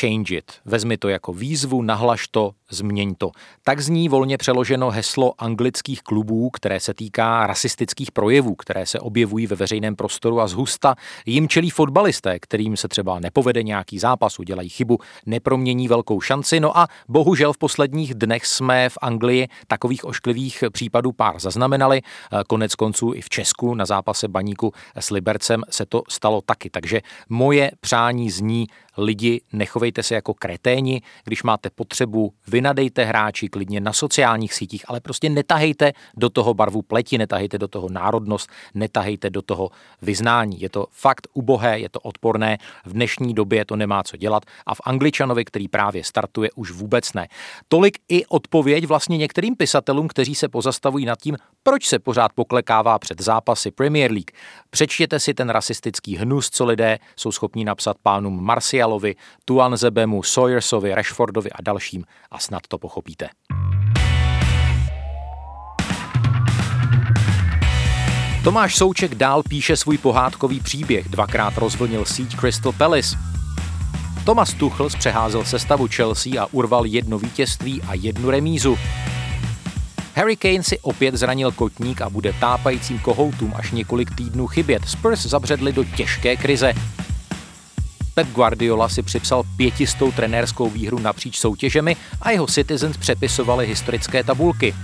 change it. Vezmi to jako výzvu, nahlaš to, změň to. Tak zní volně přeloženo heslo anglických klubů, které se týká rasistických projevů, které se objevují ve veřejném prostoru a zhusta jim čelí fotbalisté, kterým se třeba nepovede nějaký zápas, udělají chybu, nepromění velkou šanci. No a bohužel v posledních dnech jsme v Anglii takových ošklivých případů pár zaznamenali. Konec konců i v Česku na zápase Baníku s Libercem se to stalo taky. Takže moje přání zní: lidi, nechovejte se jako kreténi, když máte potřebu, vynadejte hráči klidně na sociálních sítích, ale prostě netahejte do toho barvu pleti, netahejte do toho národnost, netahejte do toho vyznání. Je to fakt ubohé, je to odporné, v dnešní době to nemá co dělat a v Angličanovi, který právě startuje, už vůbec ne. Tolik i odpověď vlastně některým pisatelům, kteří se pozastavují nad tím, proč se pořád poklekává před zápasy Premier League. Přečtěte si ten rasistický hnus, co lidé jsou schopni napsat pánům Marcialovi, Tuanzebemu, Sawyersovi, Rashfordovi a dalším, a snad to pochopíte. Tomáš Souček dál píše svůj pohádkový příběh. Dvakrát rozvlnil síť Crystal Palace. Thomas Tuchel zpřeházel sestavu Chelsea a urval jedno vítězství a jednu remízu. Harry Kane si opět zranil kotník a bude tápajícím kohoutům až několik týdnů chybět. Spurs zabředli do těžké krize. Pep Guardiola si připsal 500. trenérskou výhru napříč soutěžemi a jeho Citizens přepisovali historické tabulky.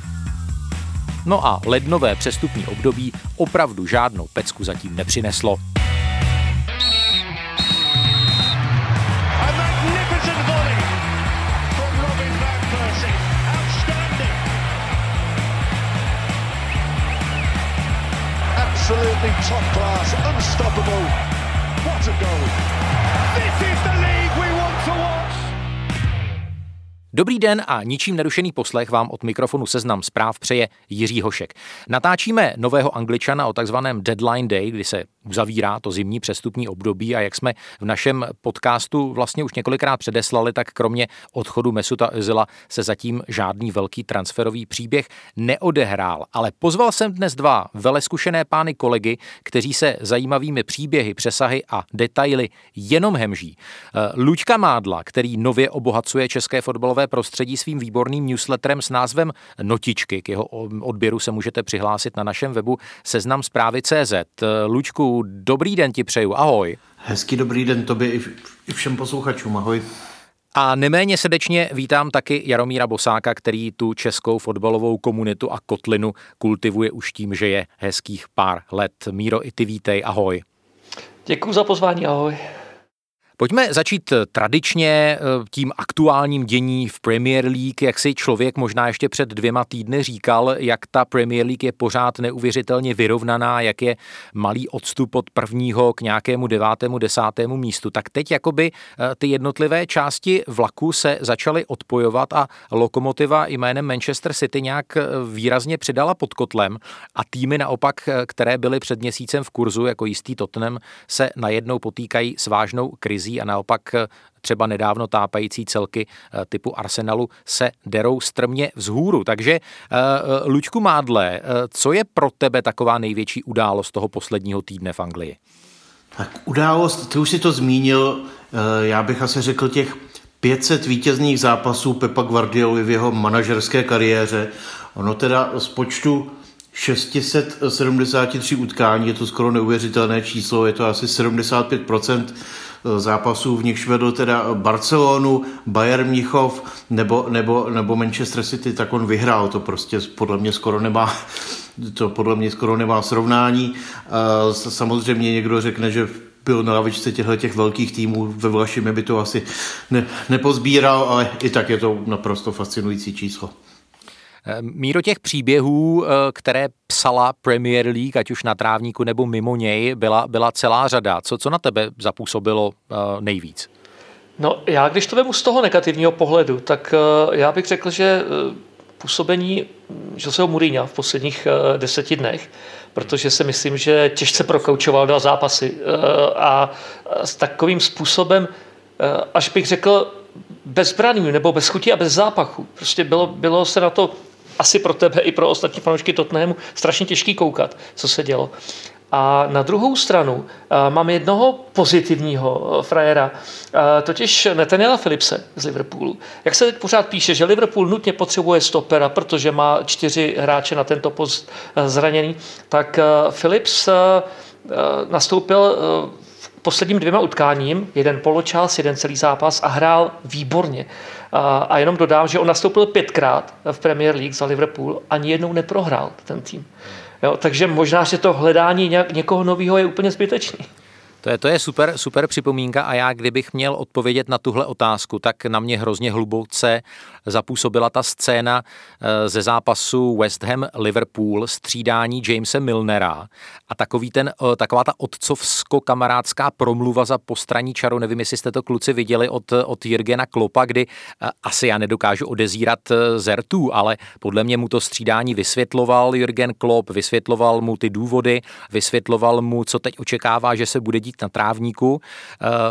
No a lednové přestupní období opravdu žádnou pecku zatím nepřineslo. Absolutely top class, unstoppable. What a goal. This is the league we want to watch. Dobrý den a ničím nerušený poslech vám od mikrofonu Seznam zpráv přeje Jiří Hošek. Natáčíme nového Angličana o takzvaném deadline day, kdy se uzavírá to zimní přestupní období, a jak jsme v našem podcastu vlastně už několikrát předeslali, tak kromě odchodu Mesuta Özila se zatím žádný velký transferový příběh neodehrál. Ale pozval jsem dnes dva veleskušené pány kolegy, kteří se zajímavými příběhy, přesahy a detaily jenom hemží. Luďka Mádla, který nově obohacuje české fotbalové prostředí svým výborným newsletterem s názvem Notičky. K jeho odběru se můžete přihlásit na našem webu Seznam zprávy.cz. Luďku, dobrý den ti přeju, ahoj. Hezký dobrý den tobě i všem posluchačům, ahoj. A neméně srdečně vítám taky Jaromíra Bosáka, který tu českou fotbalovou komunitu a kotlinu kultivuje už tím, že je hezkých pár let. Míro, i ty vítej, ahoj. Děkuji za pozvání, ahoj. Pojďme začít tradičně tím aktuálním dění v Premier League. Jak si člověk možná ještě před 2 týdny říkal, jak ta Premier League je pořád neuvěřitelně vyrovnaná, jak je malý odstup od 1. k nějakému 9., 10. místu. Tak teď jakoby ty jednotlivé části vlaku se začaly odpojovat a Lokomotiva jménem Manchester City nějak výrazně přidala pod kotlem a týmy naopak, které byly před měsícem v kurzu, jako jistý Tottenham, se najednou potýkají s vážnou krizí. A naopak třeba nedávno tápající celky typu Arsenalu se derou strmě vzhůru. Takže Luďku Mádle, co je pro tebe taková největší událost toho posledního týdne v Anglii? Tak událost, ty už si to zmínil, já bych asi řekl těch 500 vítězných zápasů Pepa Guardioly v jeho manažerské kariéře. Ono teda z počtu 673 utkání, je to skoro neuvěřitelné číslo, je to asi 75% zápasů, v nichž vedl teda Barcelonu, Bayern Mnichov nebo Manchester City, tak on vyhrál, to prostě podle mě skoro nemá srovnání. Samozřejmě někdo řekne, že byl na lavičce těch velkých týmů, ve Vlašimi by to asi nepozbíral, ale i tak je to naprosto fascinující číslo. Míro, těch příběhů, které psala Premier League, ať už na trávníku nebo mimo něj, byla celá řada. Co na tebe zapůsobilo nejvíc? No, já když to vemu z toho negativního pohledu, tak já bych řekl, že působení Joseho Mourinha v posledních 10 dnech, protože si myslím, že těžce prokoučoval dva zápasy a s takovým způsobem, až bych řekl, bezbranným nebo bez chuti a bez zápachu. Prostě bylo se na to asi pro tebe i pro ostatní fanoušky Tottenhamu strašně těžký koukat, co se dělo. A na druhou stranu mám jednoho pozitivního frajera, totiž Nathaniela Phillipse z Liverpoolu. Jak se teď pořád píše, že Liverpool nutně potřebuje stopera, protože má 4 hráče na tento post zraněný, tak Phillips nastoupil posledním 2 utkáním, 1 poločas, 1 celý zápas a hrál výborně. A jenom dodám, že on nastoupil 5krát v Premier League za Liverpool, ani jednou neprohrál ten tým. Jo, takže možná, že to hledání někoho nového je úplně zbytečný. To je super připomínka a já, kdybych měl odpovědět na tuhle otázku, tak na mě hrozně hluboce zapůsobila ta scéna ze zápasu West Ham-Liverpool, střídání Jamesa Milnera a taková ta otcovsko-kamarádská promluva za postranní čaru, nevím, jestli jste to kluci viděli od Jürgena Kloppa, kdy asi já nedokážu odezírat zertů, ale podle mě mu to střídání vysvětloval Jürgen Klopp, vysvětloval mu ty důvody, vysvětloval mu, co teď očekává, že se bude dít na trávníku.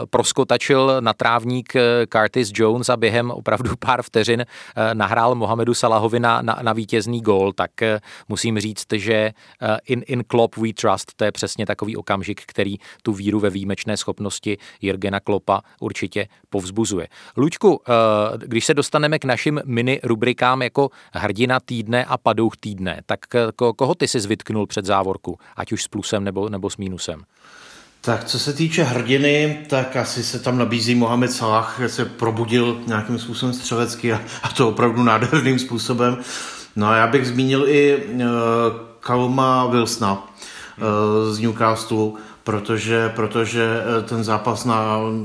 Proskotačil na trávník Curtis Jones a během opravdu pár vteřin nahrál Mohamedu Salahovi na vítězný gól, tak musím říct, že in Klopp we trust, to je přesně takový okamžik, který tu víru ve výjimečné schopnosti Jürgena Kloppa určitě povzbuzuje. Luďku, když se dostaneme k našim mini rubrikám jako hrdina týdne a padouch týdne, tak koho ty si vytknul před závorku, ať už s plusem nebo s mínusem? Tak co se týče hrdiny, tak asi se tam nabízí Mohamed Salah, se probudil nějakým způsobem střelecky a to opravdu nádherným způsobem. No a já bych zmínil i Calluma Wilsona z Newcastle, protože ten zápas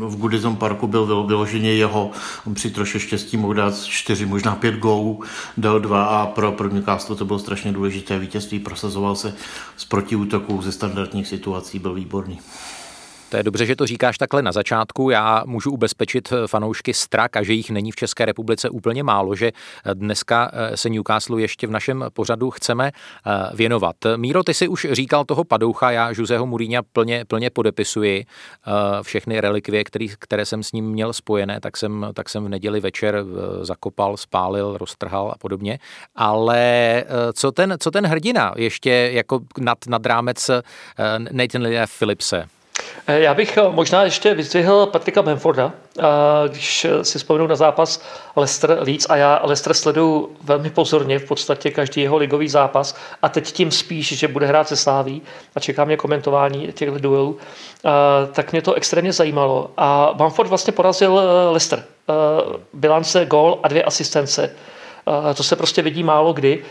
v Goodison Parku byl vyloženě jeho. On při troše štěstí mohl dát 4, možná 5 gólů, dal 2 a pro Newcastle to bylo strašně důležité vítězství. Prosazoval se z protiútoků, ze standardních situací, byl výborný. To je dobře, že to říkáš takhle na začátku. Já můžu ubezpečit fanoušky Strak a že jich není v České republice úplně málo, že dneska se Newcastle ještě v našem pořadu chceme věnovat. Míro, ty si už říkal toho padoucha, já Joseho Mourinha plně podepisuji. Všechny relikvie, které jsem s ním měl spojené, tak jsem v neděli večer zakopal, spálil, roztrhal a podobně. Ale co ten hrdina ještě jako nad rámec Nathaniela Phillipse? Já bych možná ještě vyzdvihl Patricka Bamforda, když si vzpomenu na zápas Leicester-Leeds a já Leicester sleduju velmi pozorně v podstatě každý jeho ligový zápas a teď tím spíš, že bude hrát se Sláví a čeká mě komentování těchto duelů, tak mě to extrémně zajímalo a Bamford vlastně porazil Leicester. Bilance, gól a 2 asistence. To se prostě vidí málo kdy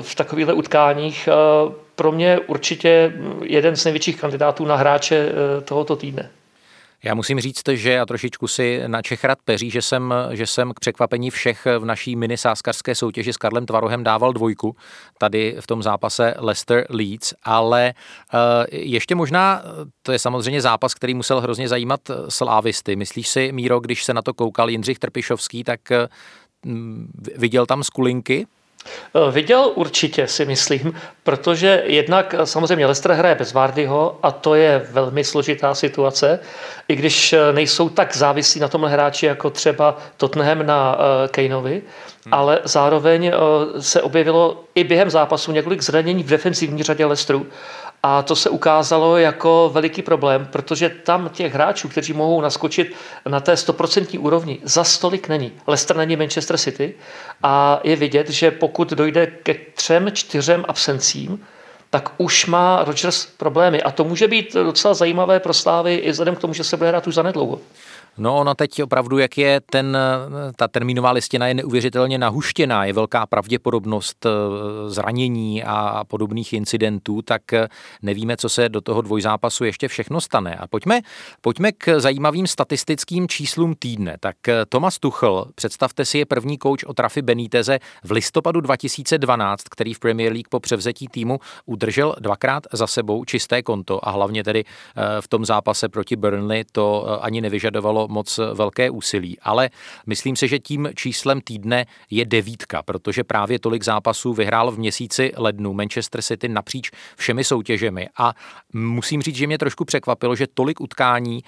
v takovýchto utkáních. Pro mě určitě jeden z největších kandidátů na hráče tohoto týdne. Já musím říct, že já trošičku si na Čechrad peří, že jsem k překvapení všech v naší mini sáskarské soutěži s Karlem Tvarohem dával 2 tady v tom zápase Leicester-Leeds, ale ještě možná, to je samozřejmě zápas, který musel hrozně zajímat slávisty. Myslíš si, Míro, když se na to koukal Jindřich Trpišovský, tak viděl tam skulinky? Viděl určitě, si myslím, protože jednak samozřejmě Leicester hraje bez Vardyho a to je velmi složitá situace, i když nejsou tak závislí na tomhle hráči jako třeba Tottenham na Kaneovi, ale zároveň se objevilo i během zápasu několik zranění v defenzivní řadě Leicesteru a to se ukázalo jako veliký problém, protože tam těch hráčů, kteří mohou naskočit na té 100% úrovni, zas tolik není. Leicester není Manchester City a je vidět, že pokud dojde ke 3-4 absencím, tak už má Rodgers problémy a to může být docela zajímavé pro Slávy i vzhledem k tomu, že se bude hrát už zanedlouho. No ona teď opravdu, jak je ta termínová listina je neuvěřitelně nahuštěná, je velká pravděpodobnost zranění a podobných incidentů, tak nevíme, co se do toho dvojzápasu ještě všechno stane. A pojďme k zajímavým statistickým číslům týdne. Tak Thomas Tuchel, představte si, je první kouč od Rafi Beníteze v listopadu 2012, který v Premier League po převzetí týmu udržel 2krát za sebou čisté konto a hlavně tedy v tom zápase proti Burnley to ani nevyžadovalo stálo moc velké úsilí, ale myslím se, že tím číslem týdne je 9, protože právě tolik zápasů vyhrál v měsíci lednu Manchester City napříč všemi soutěžemi a musím říct, že mě trošku překvapilo, že tolik utkání,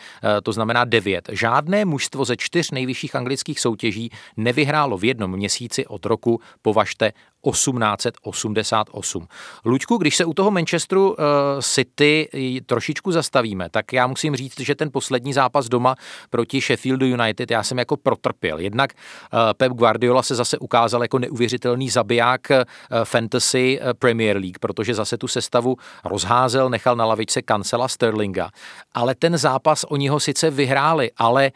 to znamená 9. Žádné mužstvo ze 4 nejvyšších anglických soutěží nevyhrálo v jednom měsíci od roku, považte, 1888. Luďku, když se u toho Manchesteru City trošičku zastavíme, tak já musím říct, že ten poslední zápas doma proti Sheffieldu United já jsem jako protrpěl. Jednak Pep Guardiola se zase ukázal jako neuvěřitelný zabiják fantasy Premier League, protože zase tu sestavu rozházel, nechal na lavičce Cancela, Sterlinga. Ale ten zápas, oni ho sice vyhráli, ale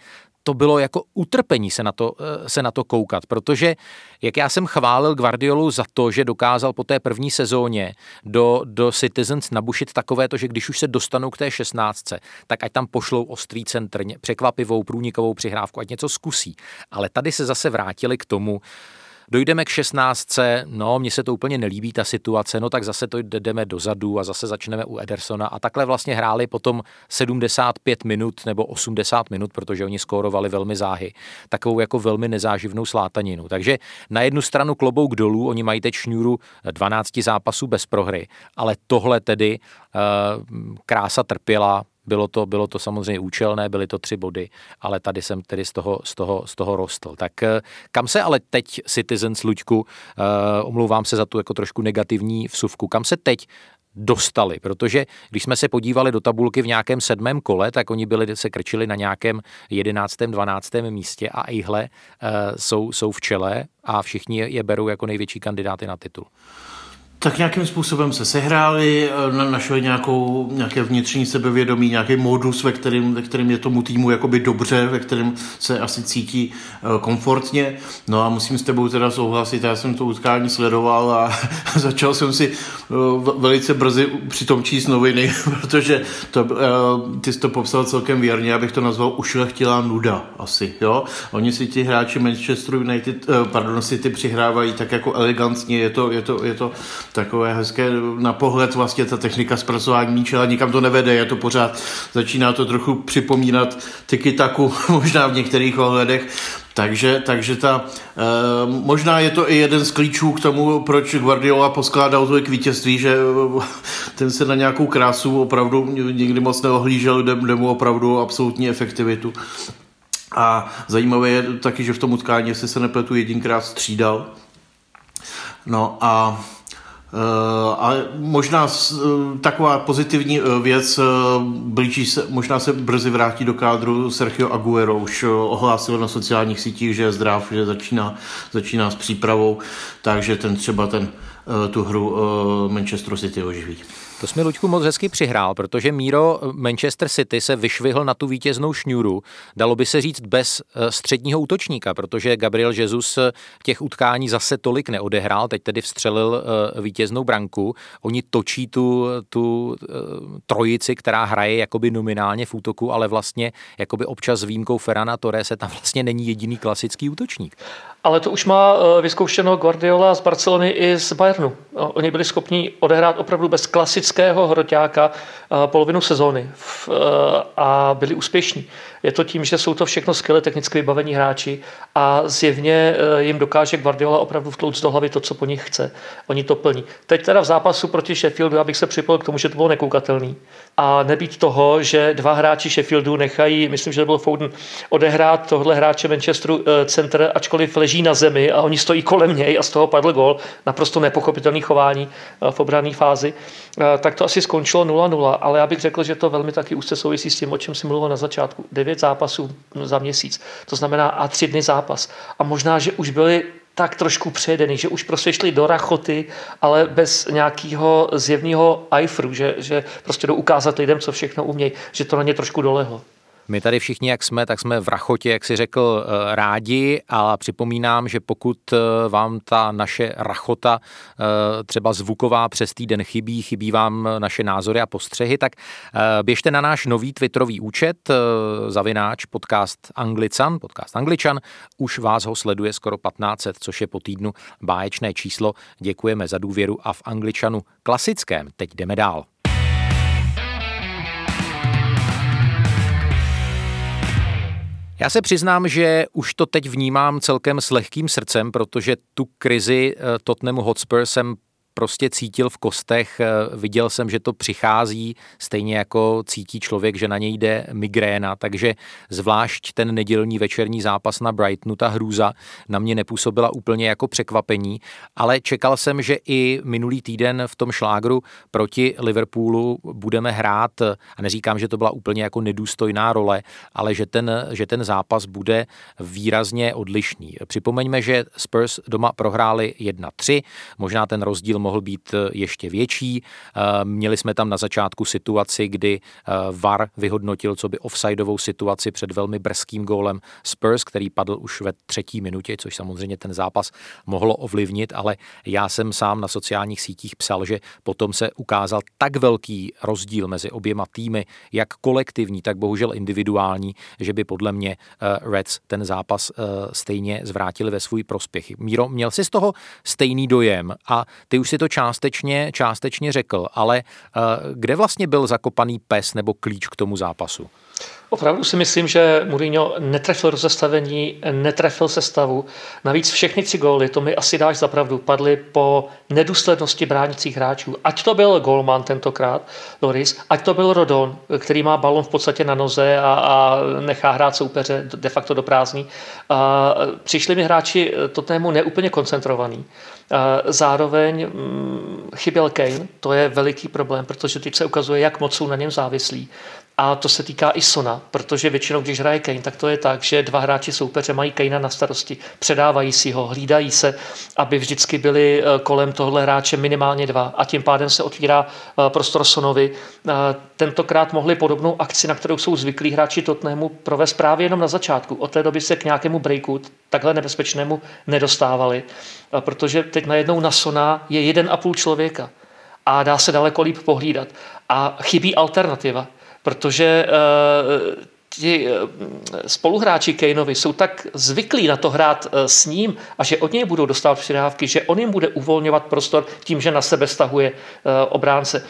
to bylo jako utrpení se na to koukat, protože jak já jsem chválil Guardiolu za to, že dokázal po té první sezóně do Citizens nabušit takové to, že když už se dostanou k té 16, tak ať tam pošlou ostrý centr, překvapivou průnikovou přihrávku, ať něco zkusí. Ale tady se zase vrátili k tomu, dojdeme k 16, no mně se to úplně nelíbí ta situace, no tak zase to jdeme dozadu a zase začneme u Edersona a takhle vlastně hráli potom 75 minut nebo 80 minut, protože oni skórovali velmi záhy, takovou jako velmi nezáživnou slátaninu. Takže na jednu stranu klobouk dolů, oni mají teď šňůru 12 zápasů bez prohry, ale tohle tedy krása trpěla. Bylo to samozřejmě účelné, byly to 3 body, ale tady jsem tedy z toho rostl. Tak kam se ale teď Citizens, Luďku, omlouvám se za tu jako trošku negativní vsuvku, kam se teď dostali? Protože když jsme se podívali do tabulky v nějakém 7. kole, tak oni se krčili na nějakém 11., 12. místě a ihle jsou v čele a všichni je berou jako největší kandidáty na titul. Tak nějakým způsobem se sehráli, našli nějaké vnitřní sebevědomí, nějaký modus, ve kterém je tomu týmu jakoby dobře, ve kterém se asi cítí komfortně. No a musím s tebou teda souhlasit, já jsem to utkání sledoval a začal jsem si velice brzy přitom číst noviny, protože ty jsi to popsal celkem věrně, abych to nazval ušlechtilá nuda asi, jo. Oni si ti hráči Manchesteru United, City přihrávají tak jako elegantně, je to takové hezké na pohled, vlastně ta technika zpracování míče, ale nikam to nevede, je to pořád, začíná to trochu připomínat tiki-taku, možná v některých ohledech. Takže možná je to i jeden z klíčů k tomu, proč Guardiola poskládal tolik vítězství, že ten se na nějakou krásu opravdu nikdy moc neohlížel, jde mu opravdu absolutní efektivitu. A zajímavé je taky, že v tom utkání, jestli se nepletu, jedinkrát střídal. No a a možná taková pozitivní věc, možná se brzy vrátí do kádru Sergio Aguero, už ohlásil na sociálních sítích, že je zdrav, že začíná s přípravou, takže ten třeba tu hru Manchester City oživí. To jsi mi, Luďku, moc hezky přihrál, protože Míro, Manchester City se vyšvihl na tu vítěznou šňůru, dalo by se říct bez středního útočníka, protože Gabriel Jesus těch utkání zase tolik neodehrál, teď tedy vstřelil vítěznou branku, oni točí tu trojici, která hraje jakoby nominálně v útoku, ale vlastně jakoby občas s výjimkou Ferrana Torrese tam vlastně není jediný klasický útočník. Ale to už má vyzkoušeno Guardiola z Barcelony i z Bayernu. Oni byli schopni odehrát opravdu bez klasického hroťáka polovinu sezóny a byli úspěšní. Je to tím, že jsou to všechno skvěle technicky vybavení hráči a zjevně jim dokáže Guardiola opravdu vtlouct do hlavy to, co po nich chce. Oni to plní. Teď teda v zápasu proti Sheffieldu, abych se připojil k tomu, že to bylo nekoukatelný. A nebýt toho, že 2 hráči Sheffieldu nechají, myslím, že to byl Foden, odehrát tohle hráče Manchesteru center, ačkoliv leží na zemi a oni stojí kolem něj a z toho padl gól, naprosto nepochopitelné chování v obranné fázi, tak to asi skončilo 0-0, ale já bych řekl, že to velmi taky úzce souvisí s tím, o čem si mluvil na začátku. 9 zápasů za měsíc, to znamená a 3 dny zápas. A možná, že už byli tak trošku přejedený, že už prostě šli do rachoty, ale bez nějakého zjevného ajfru, že prostě jdou ukázat lidem, co všechno umějí, že to na ně trošku dolehlo. My tady všichni, jak jsme, tak jsme v rachotě, jak si řekl, rádi a připomínám, že pokud vám ta naše rachota třeba zvuková přes týden chybí vám naše názory a postřehy, tak běžte na náš nový twitterový účet @ podcast Angličan, už vás ho sleduje skoro 1500, což je po týdnu báječné číslo. Děkujeme za důvěru a v Angličanu klasickém teď jdeme dál. Já se přiznám, že už to teď vnímám celkem s lehkým srdcem, protože tu krizi Tottenhamu Hotspur jsem prostě cítil v kostech, viděl jsem, že to přichází, stejně jako cítí člověk, že na něj jde migréna, takže zvlášť ten nedělní večerní zápas na Brightonu, ta hrůza na mě nepůsobila úplně jako překvapení, ale čekal jsem, že i minulý týden v tom šlágru proti Liverpoolu budeme hrát, a neříkám, že to byla úplně jako nedůstojná role, ale že ten zápas bude výrazně odlišný. Připomeňme, že Spurs doma prohráli 1-3, možná ten rozdíl mohl být ještě větší. Měli jsme tam na začátku situaci, kdy VAR vyhodnotil coby offsideovou situaci před velmi brzkým gólem Spurs, který padl už ve 3. minutě, což samozřejmě ten zápas mohlo ovlivnit, ale já jsem sám na sociálních sítích psal, že potom se ukázal tak velký rozdíl mezi oběma týmy, jak kolektivní, tak bohužel individuální, že by podle mě Reds ten zápas stejně zvrátili ve svůj prospěch. Míro, měl jsi z toho stejný dojem a ty už si to částečně řekl, ale kde vlastně byl zakopaný pes nebo klíč k tomu zápasu? Opravdu si myslím, že Mourinho netrefil rozestavení, netrefil sestavu. Navíc všechny 3 góly, to mi asi dáš za pravdu, padly po nedůslednosti bránících hráčů. Ať to byl golman tentokrát, Loris, ať to byl Rodon, který má balon v podstatě na noze a nechá hrát soupeře de facto do prázdní. Přišli mi hráči Tottenhamu neúplně koncentrovaný. Zároveň chyběl Kane, to je veliký problém, protože teď se ukazuje, jak moc jsou na něm závislí. A to se týká i Sona, protože většinou, když hraje Kane, tak to je tak, že 2 hráči soupeře mají Kanea na starosti, předávají si ho, hlídají se, aby vždycky byli kolem tohle hráče minimálně 2 a tím pádem se otvírá prostor Sonovi. Tentokrát mohli podobnou akci, na kterou jsou zvyklí hráči Tottenhamu, provést právě jenom na začátku. Od té doby se k nějakému breaku takhle nebezpečnému nedostávali, protože teď najednou na Sona je 1,5 člověka a dá se daleko líp pohlídat a chybí alternativa. Protože ti spoluhráči Kaneovi jsou tak zvyklí na to hrát s ním a že od něj budou dostávat přidávky, že on jim bude uvolňovat prostor tím, že na sebe stahuje obránce.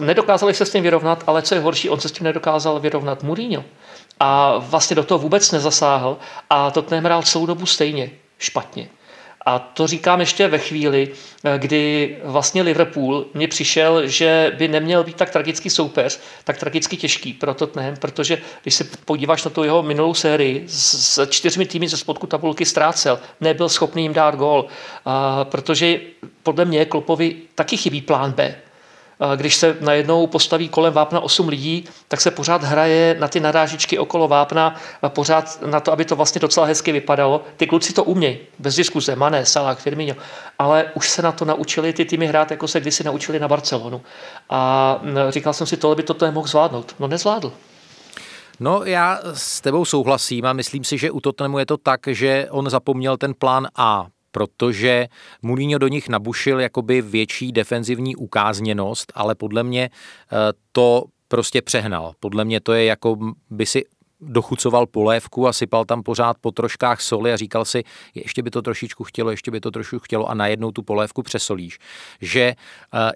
Nedokázali se s tím vyrovnat, ale co je horší, on se s tím nedokázal vyrovnat Mourinho. A vlastně do toho vůbec nezasáhl a Tottenham hrál celou dobu stejně špatně. A to říkám ještě ve chvíli, kdy vlastně Liverpool mně přišel, že by neměl být tak tragický soupeř, tak tragicky těžký pro Tottenham, protože když se podíváš na tu jeho minulou sérii, s 4 týmy ze spodku tabulky ztrácel, nebyl schopný jim dát gól, protože podle mě Kloppovi taky chybí plán B. Když se najednou postaví kolem vápna 8 lidí, tak se pořád hraje na ty narážičky okolo vápna, pořád na to, aby to vlastně docela hezky vypadalo. Ty kluci to umějí, bez diskuze, Mané, Salah, Firmino, ale už se na to naučili ty týmy hrát, jako se kdysi naučili na Barcelonu. A říkal jsem si, tohle by to nemohl zvládnout. No nezvládl. No já s tebou souhlasím a myslím si, že u Tottenhamu je to tak, že on zapomněl ten plán A, protože Mourinho do nich nabušil jakoby větší defenzivní ukázněnost, ale podle mě to prostě přehnal. Podle mě to je, jako by si dochucoval polévku a sypal tam pořád po troškách soli a říkal si, ještě by to trošičku chtělo a najednou tu polévku přesolíš. Že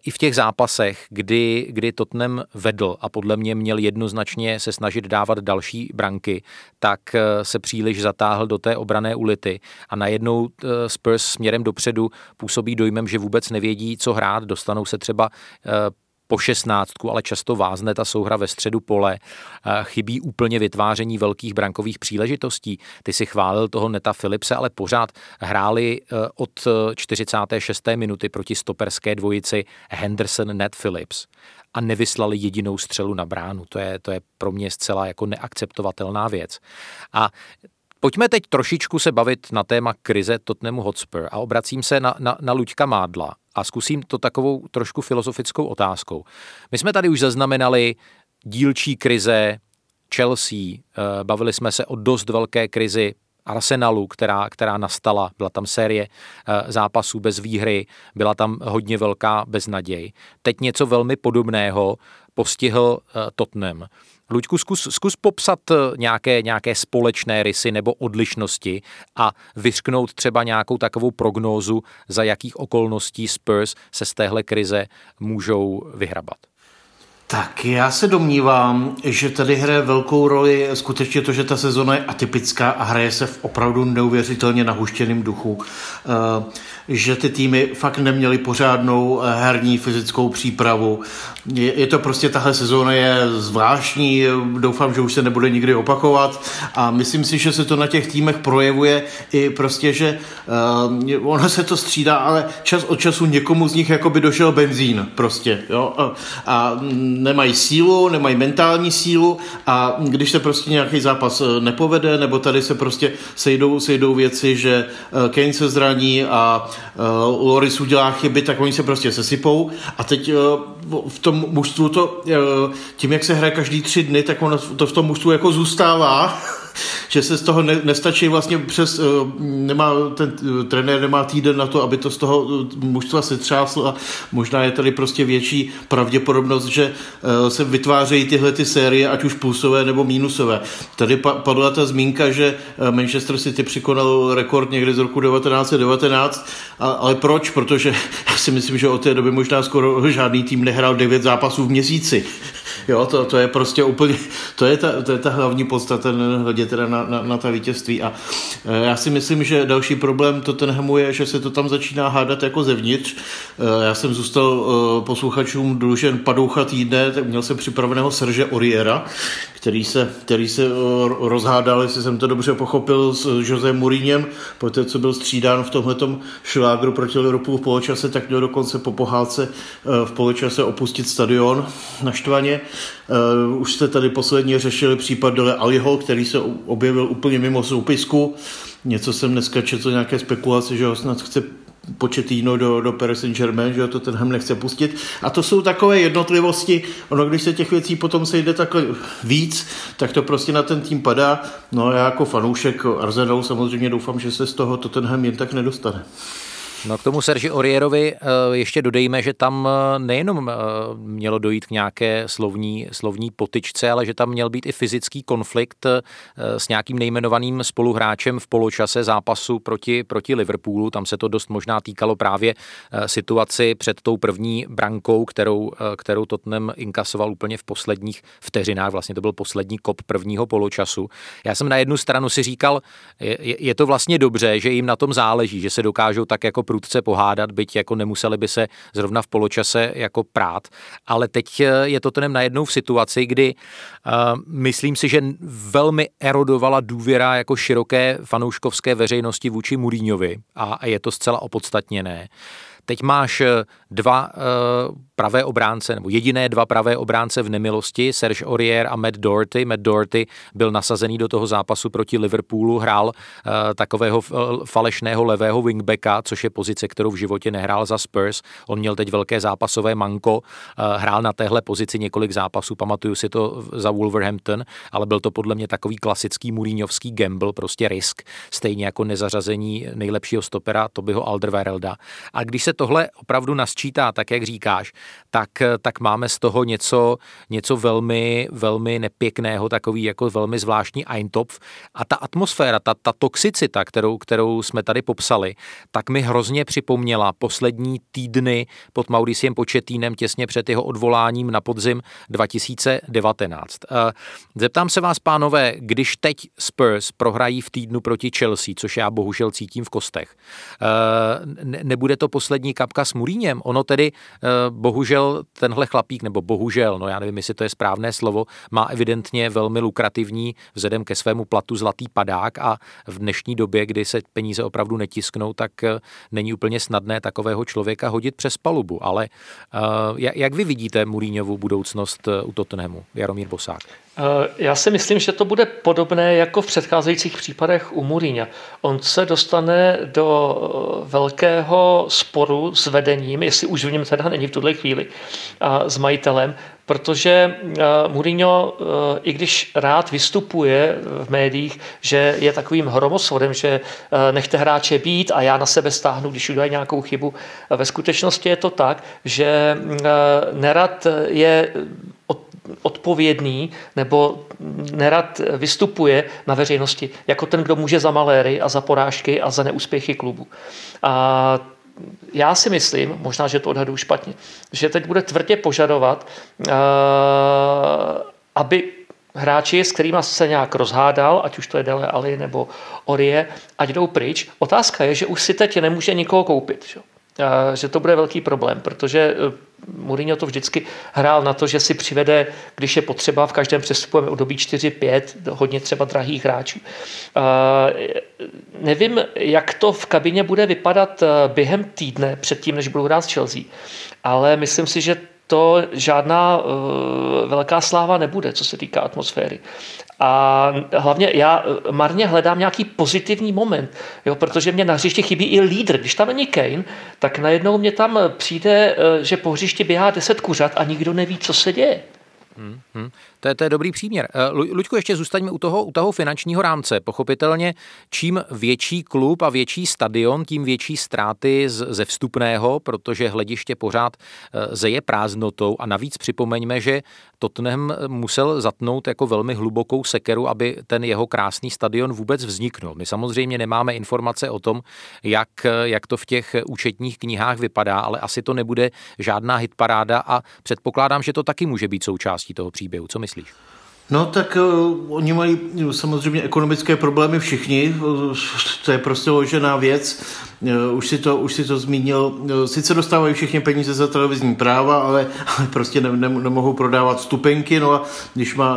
i v těch zápasech, kdy Tottenham vedl a podle mě měl jednoznačně se snažit dávat další branky, tak se příliš zatáhl do té obrané ulity a najednou Spurs směrem dopředu působí dojmem, že vůbec nevědí, co hrát, dostanou se třeba po 16, ale často vázne ta souhra ve středu pole. Chybí úplně vytváření velkých brankových příležitostí. Ty si chválil toho Neta Phillipse, ale pořád hráli od 46. minuty proti stoperské dvojici Henderson Ned Phillips a nevyslali jedinou střelu na bránu. To je pro mě zcela jako neakceptovatelná věc. A pojďme teď trošičku se bavit na téma krize Tottenhamu Hotspur a obracím se na Luďka Mádla a zkusím to takovou trošku filozofickou otázkou. My jsme tady už zaznamenali dílčí krize Chelsea, bavili jsme se o dost velké krizi Arsenalu, která nastala, byla tam série zápasů bez výhry, byla tam hodně velká beznaděj. Teď něco velmi podobného postihl Tottenham. Luďku, zkus popsat nějaké společné rysy nebo odlišnosti a vyřknout třeba nějakou takovou prognózu, za jakých okolností Spurs se z téhle krize můžou vyhrabat. Tak já se domnívám, že tady hraje velkou roli skutečně to, že ta sezona je atypická a hraje se v opravdu neuvěřitelně nahuštěném duchu. Že ty týmy fakt neměly pořádnou herní fyzickou přípravu. Je to prostě, tahle sezóna je zvláštní, doufám, že už se nebude nikdy opakovat a myslím si, že se to na těch týmech projevuje i prostě, že ono se to střídá, ale čas od času někomu z nich jakoby došel benzín prostě, jo, a nemají sílu, nemají mentální sílu a když se prostě nějaký zápas nepovede, nebo tady se prostě sejdou věci, že Kane se zraní a Loris udělá chyby, tak oni se prostě sesypou a teď v tom mužstvu to, tím jak se hraje každý 3 dny, tak ono to v tom mužstvu jako zůstává, že se z toho nestačí vlastně přes, trenér nemá týden na to, aby to z toho mužstva setřáslo a možná je tady prostě větší pravděpodobnost, že se vytvářejí tyhle ty série, ať už plusové nebo mínusové. Tady padla ta zmínka, že Manchester City překonal rekord někdy z roku 1919, ale proč? Protože já si myslím, že od té doby možná skoro žádný tým nehrál 9 zápasů v měsíci. Jo, to je prostě úplně, to je ta hlavní podstata teda na ta vítězství a já si myslím, že další problém Tottenhamu je, že se to tam začíná hádat jako zevnitř. Já jsem zůstal posluchačům dlužen padoucha týdne, tak měl jsem připraveného Serge Auriera, který se rozhádal, jestli jsem to dobře pochopil, s José Mourinhem, poté co byl střídán v tomhletom šlágru proti Liverpoolu v poločase, tak měl dokonce po pohádce v poločase opustit stadion naštvaně. Už jste tady posledně řešili případ Dele Alliho, který se objevil úplně mimo soupisku. Něco jsem dneska četl, nějaké spekulace, že ho snad chce Početino do Paris Saint-Germain, že to Tottenham nechce pustit. A to jsou takové jednotlivosti. Ono, když se těch věcí potom sejde takhle víc, tak to prostě na ten tým padá. No já jako fanoušek Arsenalu samozřejmě doufám, že se z toho Tottenham jen tak nedostane. No k tomu Serži Aurierovi ještě dodejme, že tam nejenom mělo dojít k nějaké slovní potyčce, ale že tam měl být i fyzický konflikt s nějakým nejmenovaným spoluhráčem v poločase zápasu proti Liverpoolu. Tam se to dost možná týkalo právě situaci před tou první brankou, kterou Tottenham inkasoval úplně v posledních vteřinách. Vlastně to byl poslední kop prvního poločasu. Já jsem na jednu stranu si říkal, je to vlastně dobře, že jim na tom záleží, že se dokážou tak jako prudce pohádat, byť jako nemuseli by se zrovna v poločase jako prát. Ale teď je Tottenham najednou v situaci, kdy myslím si, že velmi erodovala důvěra jako široké fanouškovské veřejnosti vůči Mourinhovi a je to zcela opodstatněné. Teď máš jediné dva pravé obránce v nemilosti, Serge Aurier a Matt Doherty. Matt Doherty byl nasazený do toho zápasu proti Liverpoolu, hrál takového falešného levého wingbacka, což je pozice, kterou v životě nehrál za Spurs. On měl teď velké zápasové manko, hrál na téhle pozici několik zápasů, pamatuju si to za Wolverhampton, ale byl to podle mě takový klasický Mourinhovský gamble, prostě risk, stejně jako nezařazení nejlepšího stopera Tobyho Alderweirelda. A když se tohle opravdu nasčítá, tak jak říkáš, tak máme z toho něco velmi, velmi nepěkného, takový jako velmi zvláštní Eintopf. A ta atmosféra, ta toxicita, kterou jsme tady popsali, tak mi hrozně připomněla poslední týdny pod Mauriciem Pochettínem těsně před jeho odvoláním na podzim 2019. Zeptám se vás, pánové, když teď Spurs prohrají v týdnu proti Chelsea, což já bohužel cítím v kostech, nebude to poslední kapka s Mourinhem? Ono tedy bohužel tenhle chlapík, nebo bohužel, no já nevím, jestli to je správné slovo, má evidentně velmi lukrativní vzhledem ke svému platu zlatý padák a v dnešní době, kdy se peníze opravdu netisknou, tak není úplně snadné takového člověka hodit přes palubu. Ale jak vy vidíte Mourinhovu budoucnost u Tottenhamu? Jaromír Bosák. Já si myslím, že to bude podobné jako v předcházejících případech u Mourinha. On se dostane do velkého sporu s vedením, jestli už v něm teda není v tuhle chvíli, a s majitelem, protože Mourinho, i když rád vystupuje v médiích, že je takovým hromosvodem, že nechte hráče být a já na sebe stáhnu, když udělají nějakou chybu, ve skutečnosti je to tak, že nerad je odpovědný nebo nerad vystupuje na veřejnosti jako ten, kdo může za maléry a za porážky a za neúspěchy klubu. A já si myslím, možná, že to odhaduju špatně, že teď bude tvrdě požadovat, aby hráči, s kterými se nějak rozhádal, ať už to je Dele Alli nebo Orie, ať jdou pryč. Otázka je, že už si teď nemůže nikoho koupit, že to bude velký problém, protože Mourinho to vždycky hrál na to, že si přivede, když je potřeba, v každém přestupovém období 4-5, hodně třeba drahých hráčů. Nevím, jak to v kabině bude vypadat během týdne, předtím, než budou hrát s Chelsea, ale myslím si, že to žádná velká sláva nebude, co se týká atmosféry. A hlavně já marně hledám nějaký pozitivní moment, jo, protože mě na hřišti chybí i lídr. Když tam není Kane, tak najednou mě tam přijde, že po hřišti běhá 10 kuřat a nikdo neví, co se děje. To je dobrý příměr. Luďku, ještě zůstaňme u toho finančního rámce. Pochopitelně, čím větší klub a větší stadion, tím větší ztráty ze vstupného, protože hlediště pořád zeje prázdnotou. A navíc připomeňme, že Tottenham musel zatnout jako velmi hlubokou sekeru, aby ten jeho krásný stadion vůbec vzniknul. My samozřejmě nemáme informace o tom, jak to v těch účetních knihách vypadá, ale asi to nebude žádná hitparáda a předpokládám, že to taky může být součástí toho příběhu. Co myslíš? No tak oni mají samozřejmě ekonomické problémy všichni, to je prostě ložená věc, už si to zmínil, sice dostávají všichni peníze za televizní práva, ale prostě nemohou prodávat vstupenky, no a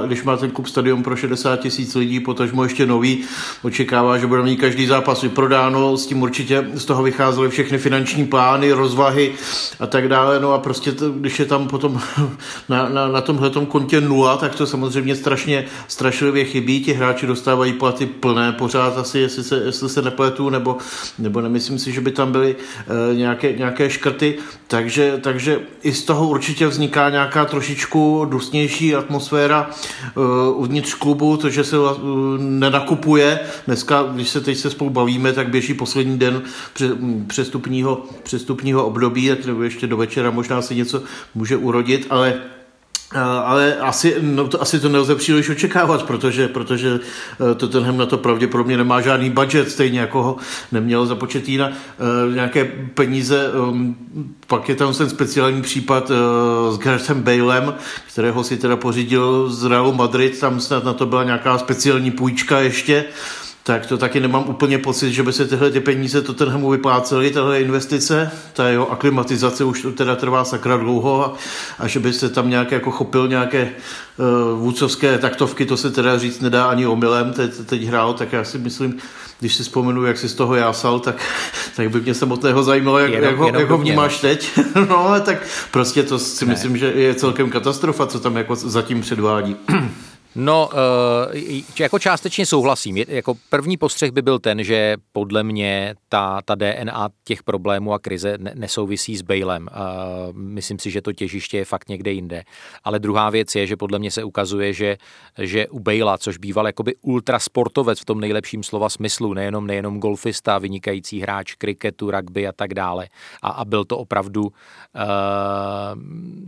když má ten klub stadion pro 60 000 lidí, potažmo ještě nový, očekává, že bude mít každý zápas vyprodáno, s tím určitě z toho vycházely všechny finanční plány, rozvahy a tak dále, no a prostě když je tam potom na tomhletom kontě nula, tak to samozřejmě strašně strašlivě chybí, ti hráči dostávají platy plné pořád asi, jestli se nepletu, nebo nemyslím si, že by tam byly nějaké škrty, takže i z toho určitě vzniká nějaká trošičku dusnější atmosféra uvnitř klubu, to, že se nenakupuje. Dneska, když se teď spolu bavíme, tak běží poslední den přestupního období, tak nebo ještě do večera možná se něco může urodit, ale asi to nelze příliš očekávat, protože Tottenham na to pravděpodobně nemá žádný budget, stejně jako ho neměl započetý na nějaké peníze. Pak je tam ten speciální případ s Garethem Balem, kterého si teda pořídil z Realu Madrid, tam snad na to byla nějaká speciální půjčka ještě, tak to taky nemám úplně pocit, že by se tyhle ty peníze Tottenhamu vyplácely, tahle investice, ta jeho aklimatizace už to teda trvá sakra dlouho a že by se tam nějak jako chopil nějaké vůdcovské taktovky, to se teda říct nedá ani omylem, teď hrál, tak já si myslím, když si vzpomenu, jak si z toho jásal, tak by mě samotného zajímalo, jak ho vnímáš teď. No ale tak prostě to si myslím, že je celkem katastrofa, co tam jako zatím předvádí. No, jako částečně souhlasím. Jako první postřeh by byl ten, že podle mě ta DNA těch problémů a krize nesouvisí s Balem. Myslím si, že to těžiště je fakt někde jinde. Ale druhá věc je, že podle mě se ukazuje, že u Bala, což býval jakoby ultrasportovec v tom nejlepším slova smyslu, nejenom golfista, vynikající hráč kriketu, rugby a tak dále. A byl to opravdu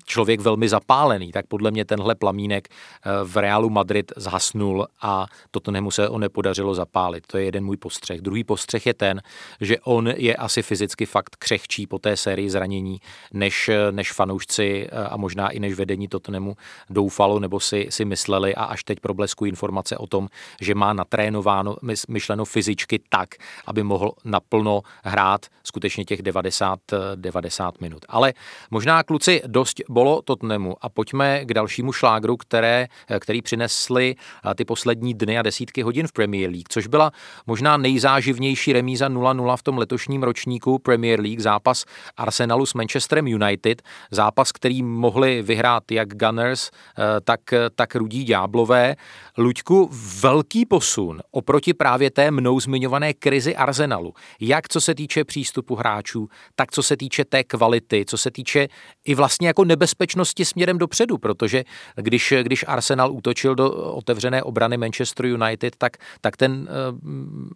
člověk velmi zapálený. Tak podle mě tenhle plamínek v Realu Madrid zhasnul a Tottenhamu se on nepodařilo zapálit. To je jeden můj postřeh. Druhý postřeh je ten, že on je asi fyzicky fakt křehčí po té sérii zranění, než fanoušci a možná i než vedení Tottenhamu doufalo nebo si mysleli a až teď probleskují informace o tom, že má natrénováno, myšleno fyzičky tak, aby mohl naplno hrát skutečně těch 90 minut. Ale možná, kluci, dost bolo Tottenhamu a pojďme k dalšímu šlágru, který přinesly ty poslední dny a desítky hodin v Premier League, což byla možná nejzáživnější remíza 0-0 v tom letošním ročníku Premier League, zápas Arsenalu s Manchesterem United, zápas, který mohli vyhrát jak Gunners, tak Rudí ďáblové. Luďku, velký posun oproti právě té mnou zmiňované krizi Arsenalu, jak co se týče přístupu hráčů, tak co se týče té kvality, co se týče i vlastně jako nebezpečnosti směrem dopředu, protože když Arsenal útočil do otevřené obrany Manchester United, tak ten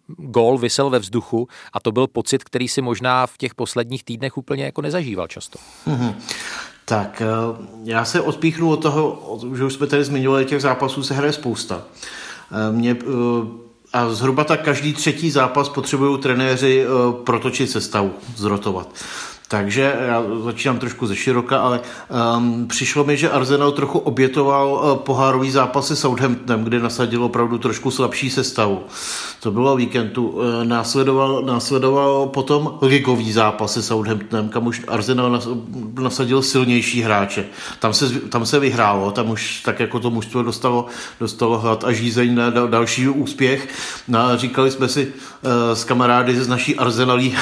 gól visel ve vzduchu a to byl pocit, který si možná v těch posledních týdnech úplně jako nezažíval často. Mm-hmm. Tak já se odpíchnu od toho, že už jsme tady zmiňovali, těch zápasů se hraje spousta. Mě A zhruba tak každý třetí zápas potřebují trenéři protočit sestavu, zrotovat. Takže já začínám trošku ze široka, ale přišlo mi, že Arsenal trochu obětoval pohárový zápas se Southamptonem, kde nasadil opravdu trošku slabší sestavu. To bylo víkendu. Následoval potom ligový zápas se Southamptonem, kam už Arsenal nasadil silnější hráče. Tam se vyhrálo, tam už tak jako to mužstvo dostalo hlad a žízeň na další úspěch. A říkali jsme si s kamarády z naší Arsenalí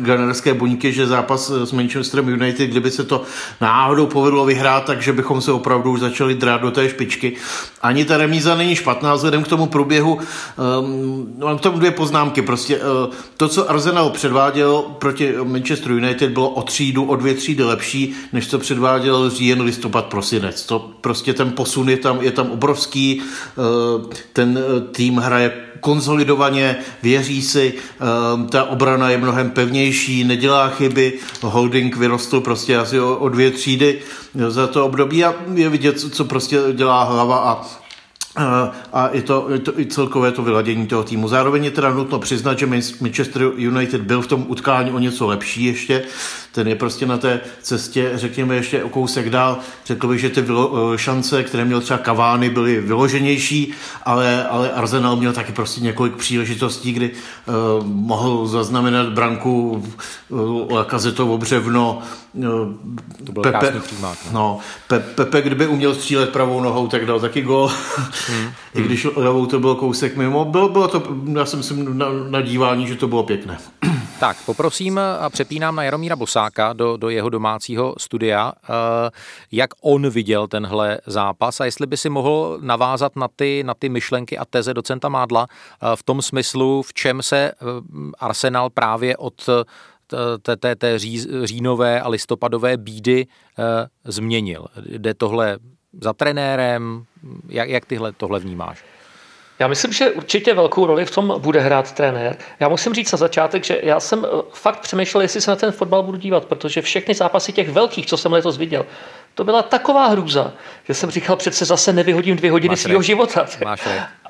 granadské buňky, že zápas s Manchesterem United, kdyby se to náhodou povedlo vyhrát, takže bychom se opravdu už začali drát do té špičky. Ani ta remíza není špatná, vzhledem k tomu průběhu. Mám k tomu dvě poznámky. Prostě to, co Arsenal předváděl proti Manchester United, bylo o dvě třídy lepší, než co předváděl říjen, listopad, prosinec. To prostě ten posun je tam obrovský. Ten tým hraje konsolidovaně, věří si, ta obrana je mnohem pevnější, nedělá chyby, holding vyrostl prostě asi o dvě třídy za to období a je vidět, co prostě dělá hlava a i celkové to vyladění toho týmu. Zároveň je teda nutno přiznat, že Manchester United byl v tom utkání o něco lepší ještě. Ten je prostě na té cestě, řekněme, ještě o kousek dál. Řekl bych, že ty šance, které měl třeba Cavani, byly vyloženější, ale Arsenal měl taky prostě několik příležitostí, kdy mohl zaznamenat branku Lacazetovo břevno. To byl krásný přímák. No, Pepe, kdyby uměl střílet pravou nohou, tak dal taky gól. I když levou to byl kousek mimo. Bylo to, já jsem si na dívání, že to bylo pěkné. Tak, poprosím a přepínám na Jaromíra Bosáka do jeho domácího studia, jak on viděl tenhle zápas a jestli by si mohl navázat na ty myšlenky a teze docenta Mádla v tom smyslu, v čem se Arsenal právě od té říjnové a listopadové bídy změnil. Jde tohle za trenérem? Jak tohle vnímáš? Já myslím, že určitě velkou roli v tom bude hrát trenér. Já musím říct na začátek, že já jsem fakt přemýšlel, jestli se na ten fotbal budu dívat, protože všechny zápasy těch velkých, co jsem letos viděl, to byla taková hrůza, že jsem říkal, přece zase nevyhodím 2 hodiny svého života.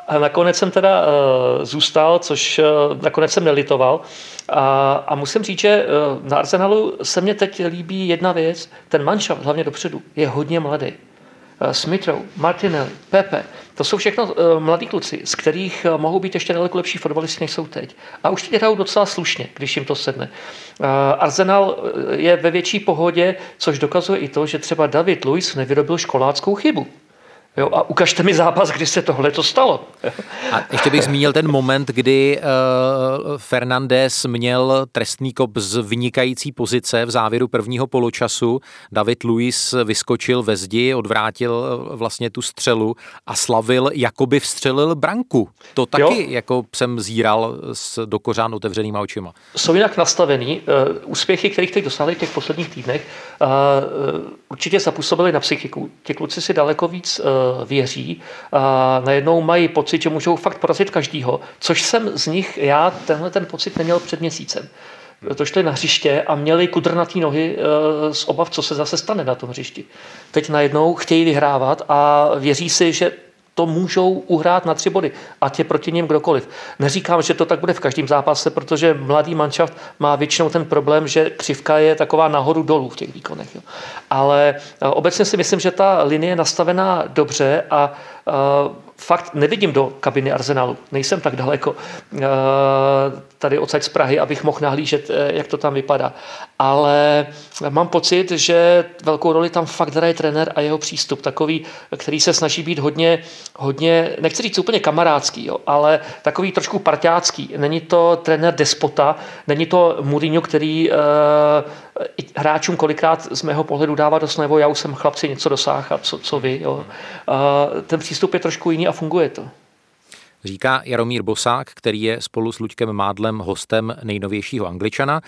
A nakonec jsem teda zůstal, což nakonec jsem nelitoval. A musím říct, že na Arsenalu se mně teď líbí jedna věc. Ten manšaft, hlavně dopředu, je hodně mladý. Smithrow, Martinelli, Pepe, to jsou všechno mladí kluci, z kterých mohou být ještě daleko lepší fotbalisti, než jsou teď. A už teď hrajou docela slušně, když jim to sedne. Arsenal je ve větší pohodě, což dokazuje i to, že třeba David Luiz nevyrobil školáckou chybu. Jo, a ukažte mi zápas, kdy se tohle to stalo. A ještě bych zmínil ten moment, kdy Fernandes měl trestný kop z vynikající pozice v závěru prvního poločasu. David Luiz vyskočil ve zdi, odvrátil vlastně tu střelu a slavil, jako by vstřelil branku. To taky jako jsem zíral do kořán otevřenýma očima. Jsou jinak nastavený. Úspěchy, kterých teď dosáhli v těch posledních týdnech, určitě zapůsobili na psychiku. Ti kluci si daleko víc věří a najednou mají pocit, že můžou fakt porazit každýho, což jsem z nich, já tenhle ten pocit neměl před měsícem. To šli na hřiště a měli kudrnatý nohy z obav, co se zase stane na tom hřišti. Teď najednou chtějí vyhrávat a věří si, že to můžou uhrát na 3 body, ať je proti něm kdokoliv. Neříkám, že to tak bude v každém zápase, protože mladý manšaft má většinou ten problém, že křivka je taková nahoru dolů v těch výkonech. Jo. Ale obecně si myslím, že ta linie je nastavená dobře a fakt nevidím do kabiny Arsenalu. Nejsem tak daleko tady odsaď z Prahy, abych mohl nahlížet, jak to tam vypadá. Ale mám pocit, že velkou roli tam fakt hraje trenér a jeho přístup. Takový, který se snaží být hodně nechci říct úplně kamarádský, jo, ale takový trošku parťácký. Není to trenér despota, není to Mourinho, který hráčům kolikrát z mého pohledu dává dost nebo já už jsem chlapci něco dosáhl a co vy. Jo. Ten přístup je trošku jiný a funguje to. Říká Jaromír Bosák, který je spolu s Luďkem Mádlem hostem nejnovějšího Angličana.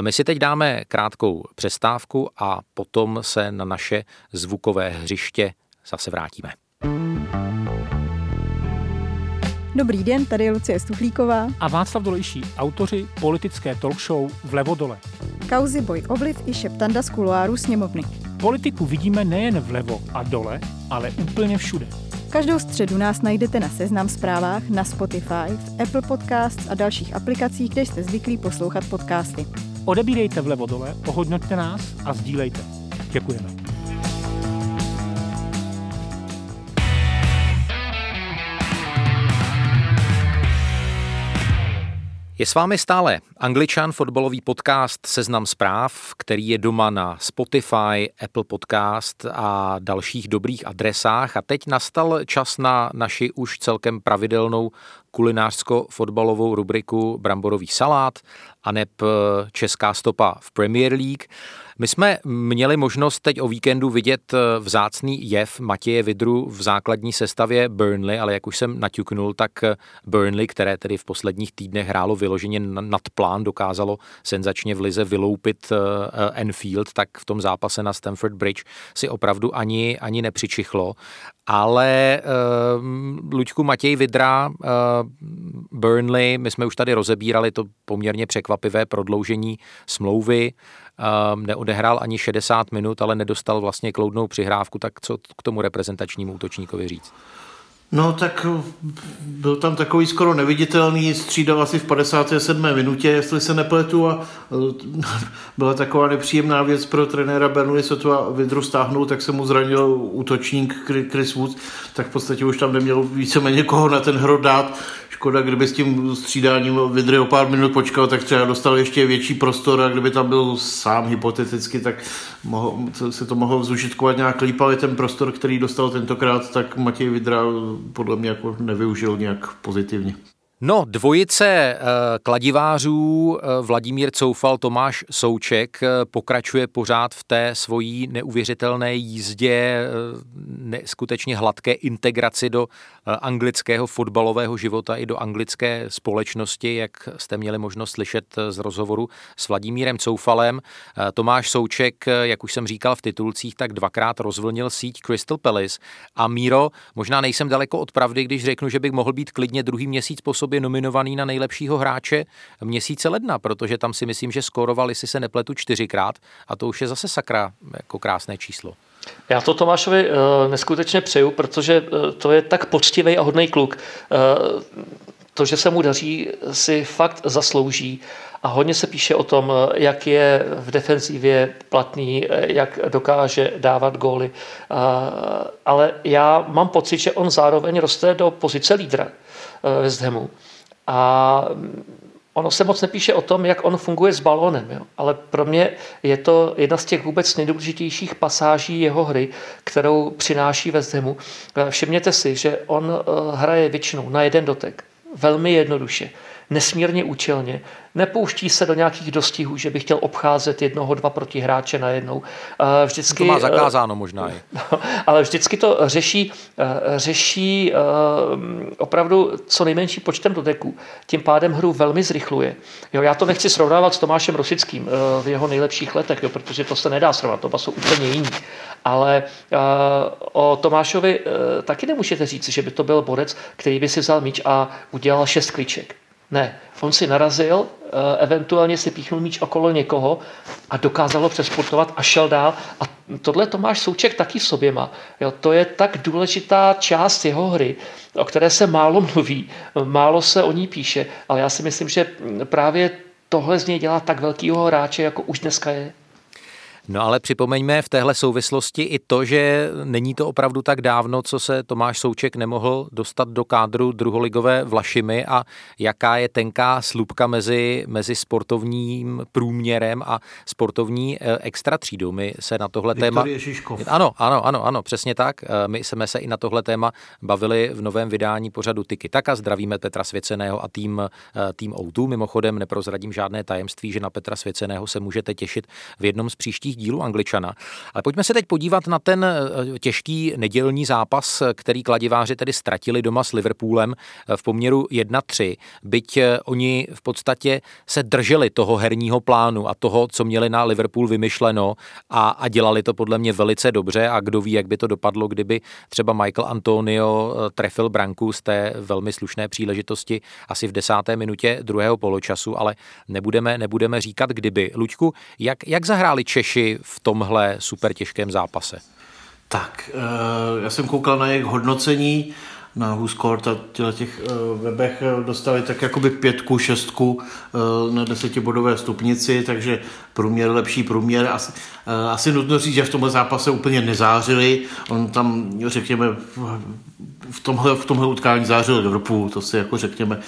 My si teď dáme krátkou přestávku a potom se na naše zvukové hřiště zase vrátíme. Dobrý den, tady je Lucie Stuchlíková a Václav Dolejší, autoři politické talkshow Vlevo dole. Kauzy, boj, ovliv i šeptanda z kuloáru sněmovny. Politiku vidíme nejen vlevo a dole, ale úplně všude. Každou středu nás najdete na Seznam zprávách, na Spotify, v Apple Podcasts a dalších aplikacích, kde jste zvyklí poslouchat podcasty. Odebírejte vlevo dole, ohodnoťte nás a sdílejte. Děkujeme. Je s vámi stále Angličan, fotbalový podcast Seznam zpráv, který je doma na Spotify, Apple Podcast a dalších dobrých adresách. A teď nastal čas na naši už celkem pravidelnou kulinářsko-fotbalovou rubriku Bramborový salát aneb Česká stopa v Premier League. My jsme měli možnost teď o víkendu vidět vzácný jev Matěje Vidru v základní sestavě Burnley, ale jak už jsem naťuknul, tak Burnley, které tedy v posledních týdnech hrálo vyloženě nad plán, dokázalo senzačně v lize vyloupit Anfield, tak v tom zápase na Stamford Bridge si opravdu ani nepřičichlo. Ale Luďku, Matěj Vidra, Burnley, my jsme už tady rozebírali to poměrně překvapivé prodloužení smlouvy, neodehrál ani 60 minut, ale nedostal vlastně kloudnou přihrávku, tak co k tomu reprezentačnímu útočníkovi říct? No tak byl tam takový skoro neviditelný, střídal asi v 57. minutě, jestli se nepletu, a byla taková nepříjemná věc pro trenéra Burnley, se to Vidru stáhnul, tak se mu zranil útočník Chris Wood, tak v podstatě už tam neměl víceméně koho na ten hrot dát. Škoda, kdyby s tím střídáním Vidry o pár minut počkal, tak třeba dostal ještě větší prostor, a kdyby tam byl sám hypoteticky, tak se to mohlo zužitkovat nějak líp, ale ten prostor, který dostal tentokrát, tak Matěj Vidra podle mě jako nevyužil nějak pozitivně. No, dvojice kladivářů Vladimír Coufal, Tomáš Souček pokračuje pořád v té svojí neuvěřitelné jízdě, skutečně hladké integraci do anglického fotbalového života i do anglické společnosti, jak jste měli možnost slyšet z rozhovoru s Vladimírem Coufalem. Tomáš Souček, jak už jsem říkal v titulcích, tak dvakrát rozvlnil síť Crystal Palace. A Míro, možná nejsem daleko od pravdy, když řeknu, že bych mohl být klidně druhý měsíc po sobě nominovaný na nejlepšího hráče měsíce ledna, protože tam si myslím, že skóroval, jestli se nepletu, 4x a to už je zase sakra jako krásné číslo. Já to Tomášovi neskutečně přeju, protože to je tak poctivý a hodnej kluk. To, že se mu daří, si fakt zaslouží a hodně se píše o tom, jak je v defenzivě platný, jak dokáže dávat góly, ale já mám pocit, že on zároveň roste do pozice lídra West Hamu. A ono se moc nepíše o tom, jak on funguje s balónem, jo? Ale pro mě je to jedna z těch vůbec nejdůležitějších pasáží jeho hry, kterou přináší West Hamu. Všimněte si, že on hraje většinou na jeden dotek, velmi jednoduše, nesmírně účelně, nepouští se do nějakých dostihů, že by chtěl obcházet jednoho, dva protihráče najednou. Vždycky, to má zakázáno možná. Ale vždycky to řeší opravdu co nejmenší počtem doteků. Tím pádem hru velmi zrychluje. Jo, já to nechci srovnávat s Tomášem Rosickým v jeho nejlepších letech, jo, protože to se nedá srovnat, oba jsou úplně jiní. Ale o Tomášovi taky nemůžete říct, že by to byl borec, který by si vzal míč a udělal 6 kliček. Ne, on si narazil, eventuálně si píchnul míč okolo někoho a dokázal ho přesportovat a šel dál. A tohle Tomáš Souček taky v sobě má. Jo, to je tak důležitá část jeho hry, o které se málo mluví, málo se o ní píše, ale já si myslím, že právě tohle z něj dělá tak velkýho hráče, jako už dneska je. No ale připomeňme v téhle souvislosti i to, že není to opravdu tak dávno, co se Tomáš Souček nemohl dostat do kádru druholigové Vlašimy a jaká je tenká slupka mezi sportovním průměrem a sportovní extratřídou. My se na tohle téma... Viktor Ježiškov. Ano, přesně tak. My jsme se i na tohle téma bavili v novém vydání pořadu Tiki Taka. Zdravíme Petra Svěceného a tým O2. Mimochodem neprozradím žádné tajemství, že na Petra Svěceného se můžete těšit v jednom z příštích dílu Angličana. Ale pojďme se teď podívat na ten těžký nedělní zápas, který kladiváři tedy ztratili doma s Liverpoolem v poměru 1-3. Byť oni v podstatě se drželi toho herního plánu a toho, co měli na Liverpool vymyšleno a dělali to podle mě velice dobře a kdo ví, jak by to dopadlo, kdyby třeba Michael Antonio trefil branku z té velmi slušné příležitosti asi v 10. minutě druhého poločasu, ale nebudeme říkat kdyby. Luďku, jak zahráli Češi v tomhle super těžkém zápase? Tak, já jsem koukal na jejich hodnocení, na WhoScored a těch webech dostali tak jakoby 5, 6 na 10bodové stupnici, takže průměr, lepší průměr. Asi nutno říct, že v tomhle zápase úplně nezářili. On tam, řekněme, v tomhle utkání zářil Liverpool, to si jako řekněme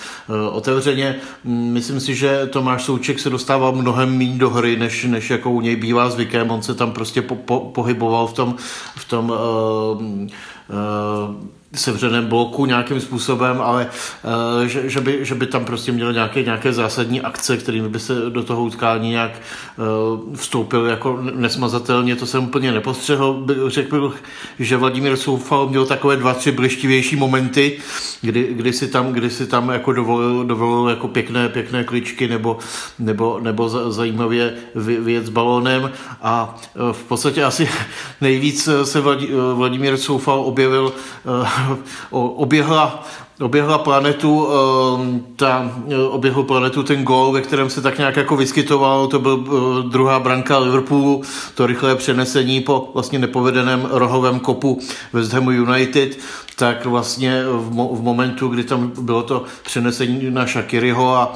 otevřeně. Myslím si, že Tomáš Souček se dostával mnohem méně do hry, než jako u něj bývá zvykem. On se tam prostě pohyboval v tom sevřeném bloku nějakým způsobem, ale že by tam prostě měl nějaké zásadní akce, kterými by se do toho utkání nějak vstoupil jako nesmazatelně, to jsem úplně nepostřehl. Řekl bych, že Vladimír Coufal měl takové 2-3 blištivější momenty, kdy si tam jako dovolil jako pěkné kličky nebo zajímavě věc s balónem, a v podstatě asi nejvíc se Vladimír Coufal objevil oběhl planetu ten gól, ve kterém se tak nějak jako vyskytoval, to byl druhá branka Liverpoolu, to rychlé přenesení po vlastně nepovedeném rohovém kopu West Hamu United, tak vlastně v momentu, kdy tam bylo to přenesení na Shaqiriho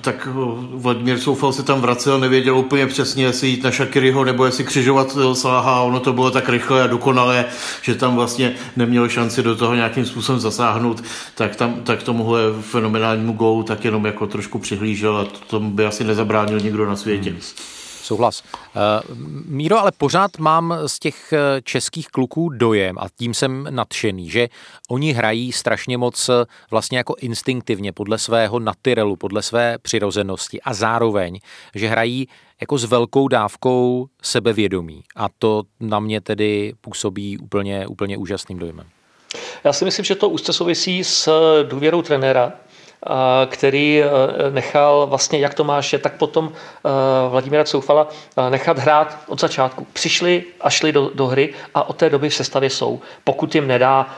tak Vladimír Coufal se tam vracel, nevěděl úplně přesně, jestli jít na Shaqiriho nebo jestli křižovat Salaha, ono to bylo tak rychle a dokonalé, že tam vlastně neměl šanci do toho nějakým způsobem zasáhnout, tak tomuhle fenomenálnímu gólu tak jenom jako trošku přihlížel a tomu by asi nezabránil nikdo na světě. Souhlas. Míro, ale pořád mám z těch českých kluků dojem, a tím jsem nadšený, že oni hrají strašně moc vlastně jako instinktivně podle svého naturelu, podle své přirozenosti, a zároveň, že hrají jako s velkou dávkou sebevědomí, a to na mě tedy působí úplně úžasným dojmem. Já si myslím, že to úzce souvisí s důvěrou trenéra, který nechal vlastně jak Tomáše, tak potom Vladimíra Coufala nechat hrát od začátku. Přišli a šli do hry a od té doby v sestavě jsou, pokud jim nedá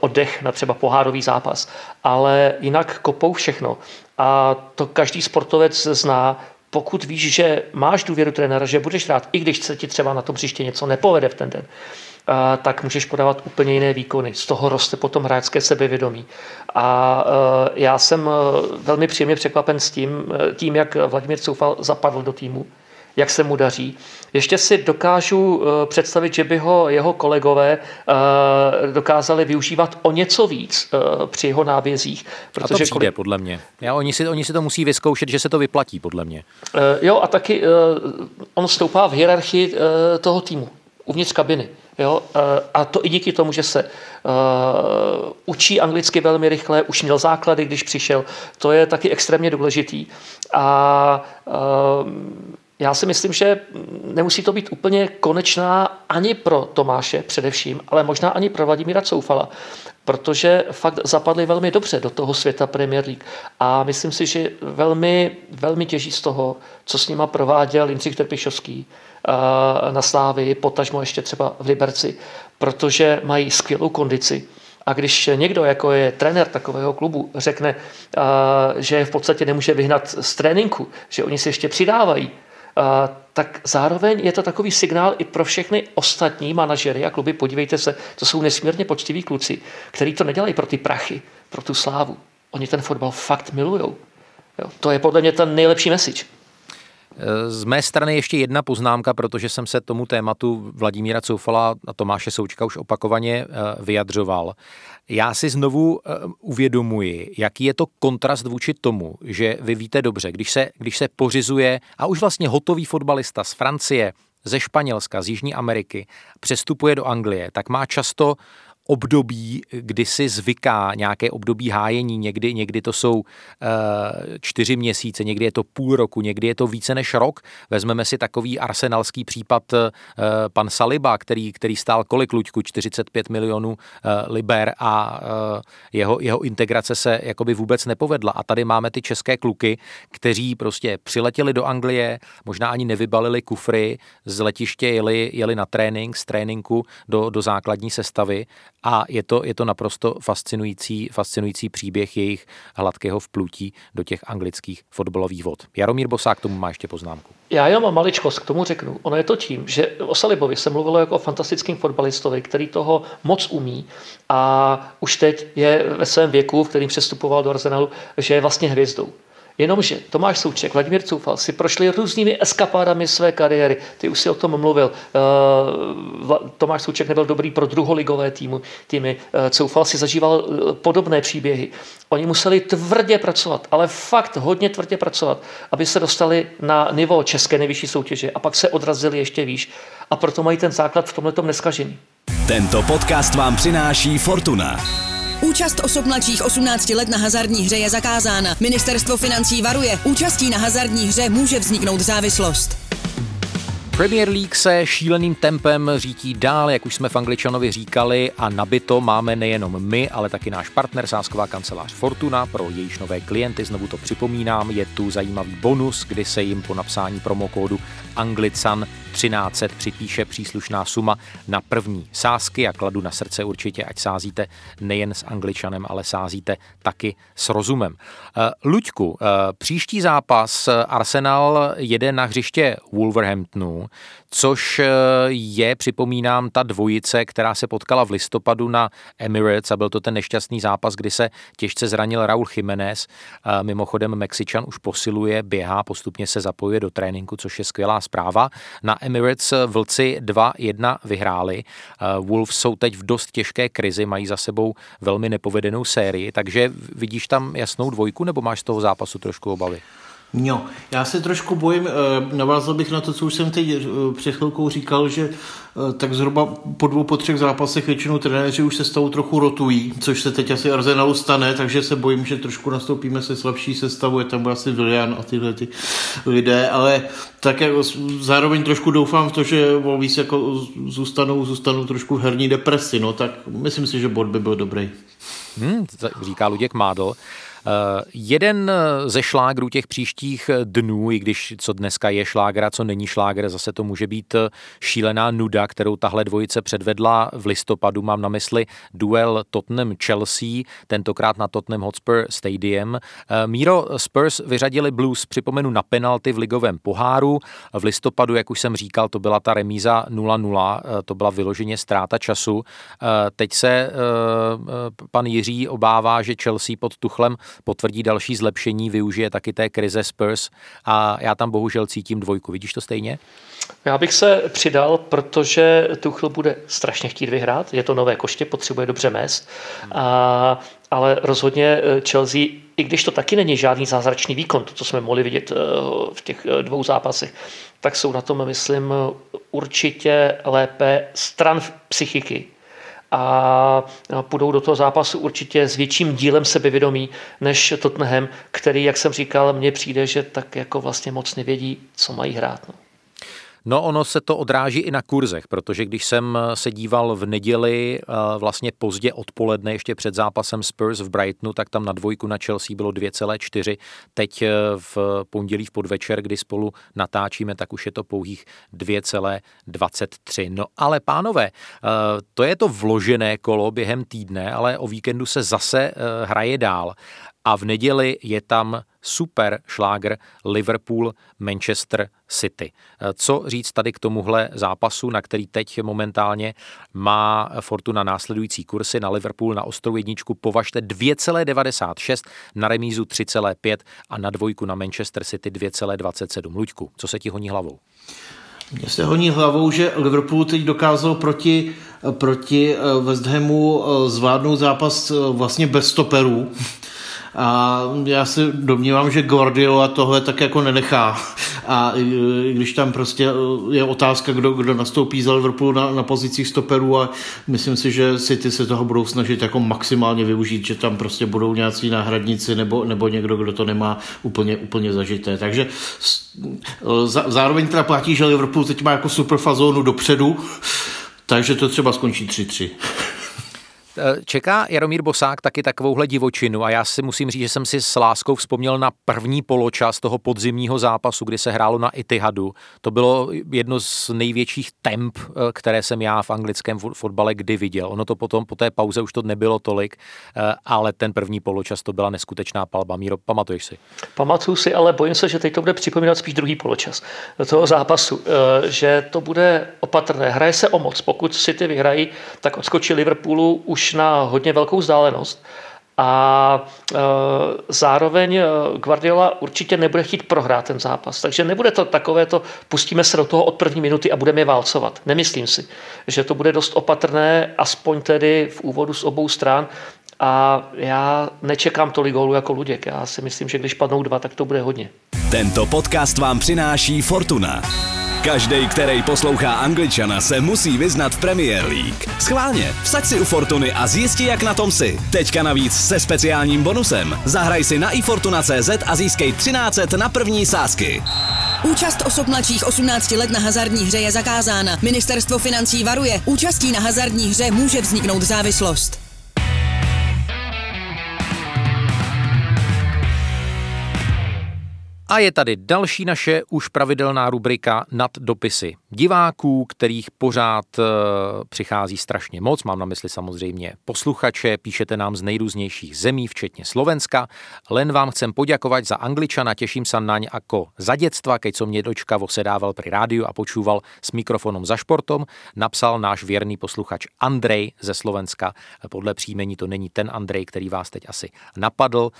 oddech na třeba pohárový zápas. Ale jinak kopou všechno a to každý sportovec zná. Pokud víš, že máš důvěru trenéra, že budeš hrát, i když se ti třeba na tom příště něco nepovede v ten den, tak můžeš podávat úplně jiné výkony. Z toho roste potom hráčské sebevědomí. A já jsem velmi příjemně překvapen s tím, jak Vladimír Coufal zapadl do týmu, jak se mu daří. Ještě si dokážu představit, že by ho jeho kolegové dokázali využívat o něco víc při jeho nábězích. Protože a to přijde, podle mě. Oni si to musí vyzkoušet, že se to vyplatí, podle mě. Jo, a taky on stoupá v hierarchii toho týmu, uvnitř kabiny. Jo? A to i díky tomu, že se učí anglicky velmi rychle, už měl základy, když přišel. To je taky extrémně důležitý. A já si myslím, že nemusí to být úplně konečná ani pro Tomáše především, ale možná ani pro Vladimíra Coufala, protože fakt zapadli velmi dobře do toho světa Premier League a myslím si, že velmi, velmi těží z toho, co s nima prováděl Jindřich Trpišovský na Slávii, potažmo ještě třeba v Liberci, protože mají skvělou kondici. A když někdo, jako je trenér takového klubu, řekne, že v podstatě nemůže vyhnat z tréninku, že oni si ještě přidávají, tak zároveň je to takový signál i pro všechny ostatní manažery a kluby. Podívejte se, to jsou nesmírně poctiví kluci, kteří to nedělají pro ty prachy, pro tu slávu. Oni ten fotbal fakt milujou. Jo, to je podle mě ten nejlepší message. Z mé strany ještě jedna poznámka, protože jsem se tomu tématu Vladimíra Coufala a Tomáše Součka už opakovaně vyjadřoval. Já si znovu uvědomuji, jaký je to kontrast vůči tomu, že vy víte dobře, když se pořizuje a už vlastně hotový fotbalista z Francie, ze Španělska, z Jižní Ameriky přestupuje do Anglie, tak má často období, kdy si zvyká, nějaké období hájení, někdy to jsou 4 měsíce, někdy je to půl roku, někdy je to více než rok. Vezmeme si takový arsenalský případ pan Saliba, který stál kolik, Luďku, 45 milionů liber a jeho integrace se jakoby vůbec nepovedla. A tady máme ty české kluky, kteří prostě přiletěli do Anglie, možná ani nevybalili kufry, z letiště jeli na trénink, z tréninku do základní sestavy a je to naprosto fascinující příběh jejich hladkého vplutí do těch anglických fotbalových vod. Jaromír Bosák k tomu má ještě poznámku. Já jenom maličkost k tomu řeknu. Ono je to tím, že o Salibovi se mluvilo jako o fantastickém fotbalistovi, který toho moc umí a už teď je ve svém věku, v kterým přestupoval do Arsenalu, že je vlastně hvězdou. Jenomže Tomáš Souček, Vladimír Coufal si prošli různými eskapádami své kariéry. Ty už si o tom mluvil. Tomáš Souček nebyl dobrý pro druholigové týmy. Coufal si zažíval podobné příběhy. Oni museli tvrdě pracovat, ale fakt hodně tvrdě pracovat, aby se dostali na nivo české nejvyšší soutěže a pak se odrazili ještě výš. A proto mají ten základ v tomhletom neskažený. Tento podcast vám přináší Fortuna. Účast osob mladších 18 let na hazardní hře je zakázána. Ministerstvo financí varuje, účastí na hazardní hře může vzniknout závislost. Premier League se šíleným tempem řítí dál, jak už jsme v Angličanovi říkali, a nabito máme nejenom my, ale taky náš partner, sázková kancelář Fortuna. Pro jejíž nové klienty, znovu to připomínám, je tu zajímavý bonus, kdy se jim po napsání promokódu Anglican 1300 připíše příslušná suma na první sázky a kladu na srdce určitě, ať sázíte nejen s Angličanem, ale sázíte taky s rozumem. Luďku, příští zápas Arsenal jede na hřiště Wolverhamptonu, což je, připomínám, ta dvojice, která se potkala v listopadu na Emirates a byl to ten nešťastný zápas, kdy se těžce zranil Raúl Jiménez. Mimochodem Mexičan už posiluje, běhá, postupně se zapojuje do tréninku, což je skvělá zpráva. Na Emirates Vlci 2-1 vyhráli. Wolves jsou teď v dost těžké krizi, mají za sebou velmi nepovedenou sérii, takže vidíš tam jasnou dvojku nebo máš z toho zápasu trošku obavy? No, já se trošku bojím, navázal bych na to, co už jsem teď před chvilkou říkal, že tak zhruba po dvou, po třech zápasech většinou trenéři už se s tou trochu rotují, což se teď asi Arsenalu stane, takže se bojím, že trošku nastoupíme se slabší sestavu, je tam asi Willian a tyhle ty lidé, ale tak jako zároveň trošku doufám v to, že Wolves jako zůstanou trošku v herní depresi, no tak myslím si, že bod by byl dobrý. Říká Luděk Mádlo. Jeden ze šlágrů těch příštích dnů, i když co dneska je šlágr a co není šlágr, zase to může být šílená nuda, kterou tahle dvojice předvedla v listopadu. Mám na mysli duel Tottenham-Chelsea, tentokrát na Tottenham Hotspur Stadium. Míro, Spurs vyřadili Blues, připomenu, na penalty v ligovém poháru. V listopadu, jak už jsem říkal, to byla ta remíza 0-0, to byla vyloženě ztráta času. Teď se pan Jiří obává, že Chelsea pod Tuchlem potvrdí další zlepšení, využije taky té krize Spurs a já tam bohužel cítím dvojku. Vidíš to stejně? Já bych se přidal, protože Tuchel bude strašně chtít vyhrát, je to nové koště, potřebuje dobře mést, ale rozhodně Chelsea, i když to taky není žádný zázračný výkon, to, co jsme mohli vidět v těch dvou zápasech, tak jsou na tom, myslím, určitě lépe stran psychiky. A půjdou do toho zápasu určitě s větším dílem sebevědomí než Tottenham, který, jak jsem říkal, mně přijde, že tak jako vlastně moc nevědí, co mají hrát. No ono se to odráží i na kurzech, protože když jsem se díval v neděli vlastně pozdě odpoledne ještě před zápasem Spurs v Brightonu, tak tam na dvojku na Chelsea bylo 2,4. Teď v pondělí v podvečer, kdy spolu natáčíme, tak už je to pouhých 2,23. No ale pánové, to je to vložené kolo během týdne, ale o víkendu se zase hraje dál. A v neděli je tam super šlágr Liverpool Manchester City. Co říct tady k tomuhle zápasu, na který teď momentálně má Fortuna následující kursy? Na Liverpool na ostrou jedničku považte 2,96, na remízu 3,5 a na dvojku na Manchester City 2,27. Luďku, co se ti honí hlavou? Mně se honí hlavou, že Liverpool teď dokázal proti West Hamu zvládnout zápas vlastně bez stoperů. A já se domnívám, že Guardiola tohle tak jako nenechá. A když tam prostě je otázka, kdo nastoupí za Liverpool na pozicích stoperů, a myslím si, že City se toho budou snažit jako maximálně využít, že tam prostě budou nějací náhradníci nebo někdo, kdo to nemá úplně zažité. Takže zároveň teda platí, že Liverpool teď má jako super fazónu dopředu, takže to třeba skončí 3-3. Čeká Jaromír Bosák taky takovouhle divočinu a já si musím říct, že jsem si s láskou vzpomněl na první poločas toho podzimního zápasu, kdy se hrálo na Etihadu. To bylo jedno z největších temp, které jsem já v anglickém fotbale kdy viděl. Ono to potom po té pauze už to nebylo tolik, ale ten první poločas to byla neskutečná palba. Míro, pamatuješ si? Pamatuju si, ale bojím se, že teď to bude připomínat spíš druhý poločas toho zápasu, že to bude opatrné. Hraje se o moc. Pokud City vyhrají, tak odskočí Liverpoolu už na hodně velkou vzdálenost. A zároveň Guardiola určitě nebude chtít prohrát ten zápas. Takže nebude to takové to, pustíme se do toho od první minuty a budeme je válcovat. Nemyslím si, že to bude dost opatrné, aspoň tedy v úvodu z obou stran. A já nečekám tolik gólů jako Luděk. Já si myslím, že když padnou dva, tak to bude hodně. Tento podcast vám přináší Fortuna. Každej, který poslouchá Angličana, se musí vyznat v Premier League. Schválně, vsaď si u Fortuny a zjistí, jak na tom si. Teďka navíc se speciálním bonusem. Zahraj si na eFortuna.cz a získej 1300 na první sázky. Účast osob mladších 18 let na hazardní hře je zakázána. Ministerstvo financí varuje, účastí na hazardní hře může vzniknout závislost. A je tady další naše už pravidelná rubrika Nad dopisy diváků, kterých pořád přichází strašně moc. Mám na mysli samozřejmě posluchače, píšete nám z nejrůznějších zemí, včetně Slovenska. Len vám chcem poďakovať za Angličana, teším sa naň ako za detstva, keď som nedočkavo sedával pri rádiu a počúval s mikrofonom za športom, napsal náš věrný posluchač Andrej ze Slovenska. Podle příjmení to není ten Andrej, který vás teď asi napadl.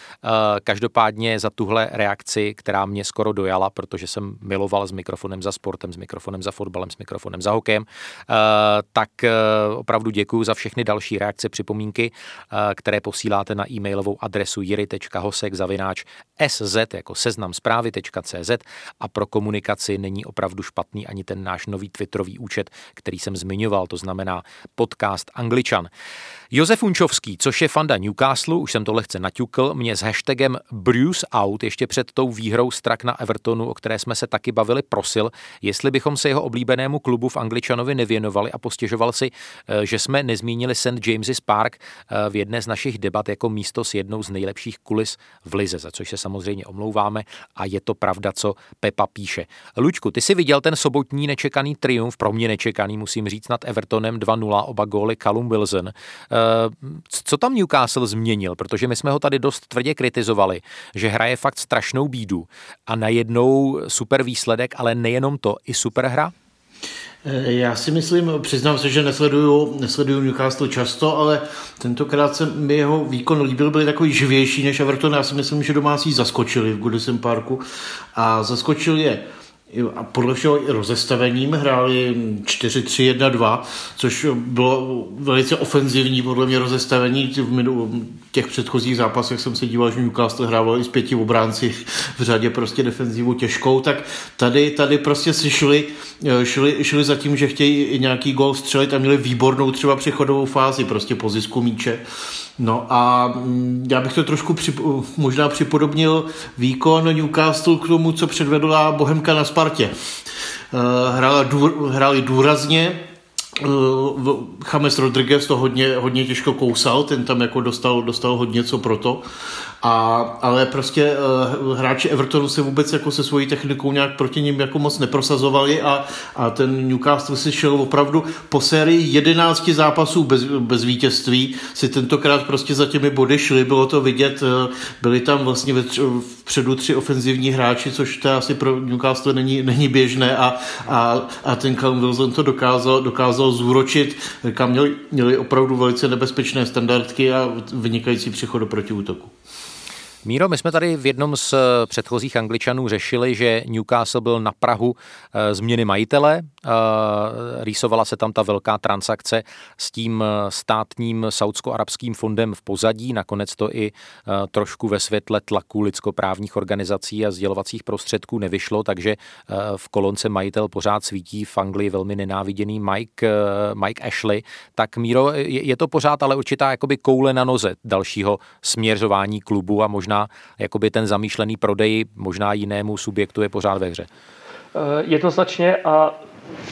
Každopádně za tuhle reakci, která mě skoro dojala, protože jsem miloval s mikrofonem za sportem, s mikrofonem za fotbalem, s mikrofonem za hokejem, tak opravdu děkuju za všechny další reakce, připomínky, které posíláte na e-mailovou adresu jiry.hosek@sz jako seznam zprávy.cz a pro komunikaci není opravdu špatný ani ten náš nový twitterový účet, který jsem zmiňoval, to znamená podcast Angličan. Josef Unčovský, což je fanda Newcastle, už jsem to lehce naťukl, mě s hashtagem Bruce Out ještě před tou výhrou strak na Evertonu, o které jsme se taky bavili, prosil, jestli bychom se jeho oblíbenému klubu v Angličanovi nevěnovali a postěžoval si, že jsme nezmínili St. James's Park v jedné z našich debat jako místo s jednou z nejlepších kulis v lize, za což se samozřejmě omlouváme a je to pravda, co Pepa píše. Luďku, ty jsi viděl ten sobotní nečekaný triumf, pro mě nečekaný, musím říct, nad Evertonem 2-0, oba góly Callum Wilson. Co tam Newcastle změnil? Protože my jsme ho tady dost tvrdě kritizovali, že hraje fakt strašnou bídu a najednou super výsledek, ale nejenom to, i super hra? Já si myslím, přiznám se, že nesleduju Newcastle často, ale tentokrát se mi jeho výkon líbil, byl takový živější než Everton. Já si myslím, že domácí zaskočili v Goodison Parku a zaskočil je a podle všeho rozestavením hráli 4-3-1-2, což bylo velice ofenzivní podle mě rozestavení. V těch předchozích zápasech, jak jsem se díval, že Newcastle hrával i s 5 obránci v řadě, prostě defenzivu těžkou, tak tady prostě si šli za tím, že chtějí nějaký gól střelit a měli výbornou třeba přechodovou fázi prostě po zisku míče. No a já bych to trošku možná připodobnil výkon Newcastle k tomu, co předvedla Bohemka na Spartě. Hráli důrazně, James Rodriguez to hodně těžko kousal, ten tam jako dostal hodně co proto, ale prostě hráči Evertonu se vůbec jako se svojí technikou nějak proti ním jako moc neprosazovali a ten Newcastle si šel opravdu po sérii 11 zápasů bez vítězství, si tentokrát prostě za těmi body šli, bylo to vidět, byli tam vlastně vpředu 3 ofenzivní hráči, což to asi pro Newcastle není běžné a ten Callum Wilson to dokázal zúročit, kam měli opravdu velice nebezpečné standardky a vynikající přechod do protiútoku. Míro, my jsme tady v jednom z předchozích Angličanů řešili, že Newcastle byl na prahu změny majitele. Rýsovala se tam ta velká transakce s tím státním saudsko-arabským fondem v pozadí. Nakonec to i trošku ve světle tlaku lidskoprávních organizací a sdělovacích prostředků nevyšlo, takže v kolonce majitel pořád svítí v Anglii velmi nenáviděný Mike Ashley. Tak Míro, je to pořád ale určitá jakoby koule na noze dalšího směřování klubu a možná jakoby ten zamýšlený prodej možná jinému subjektu je pořád ve hře. Jednoznačně a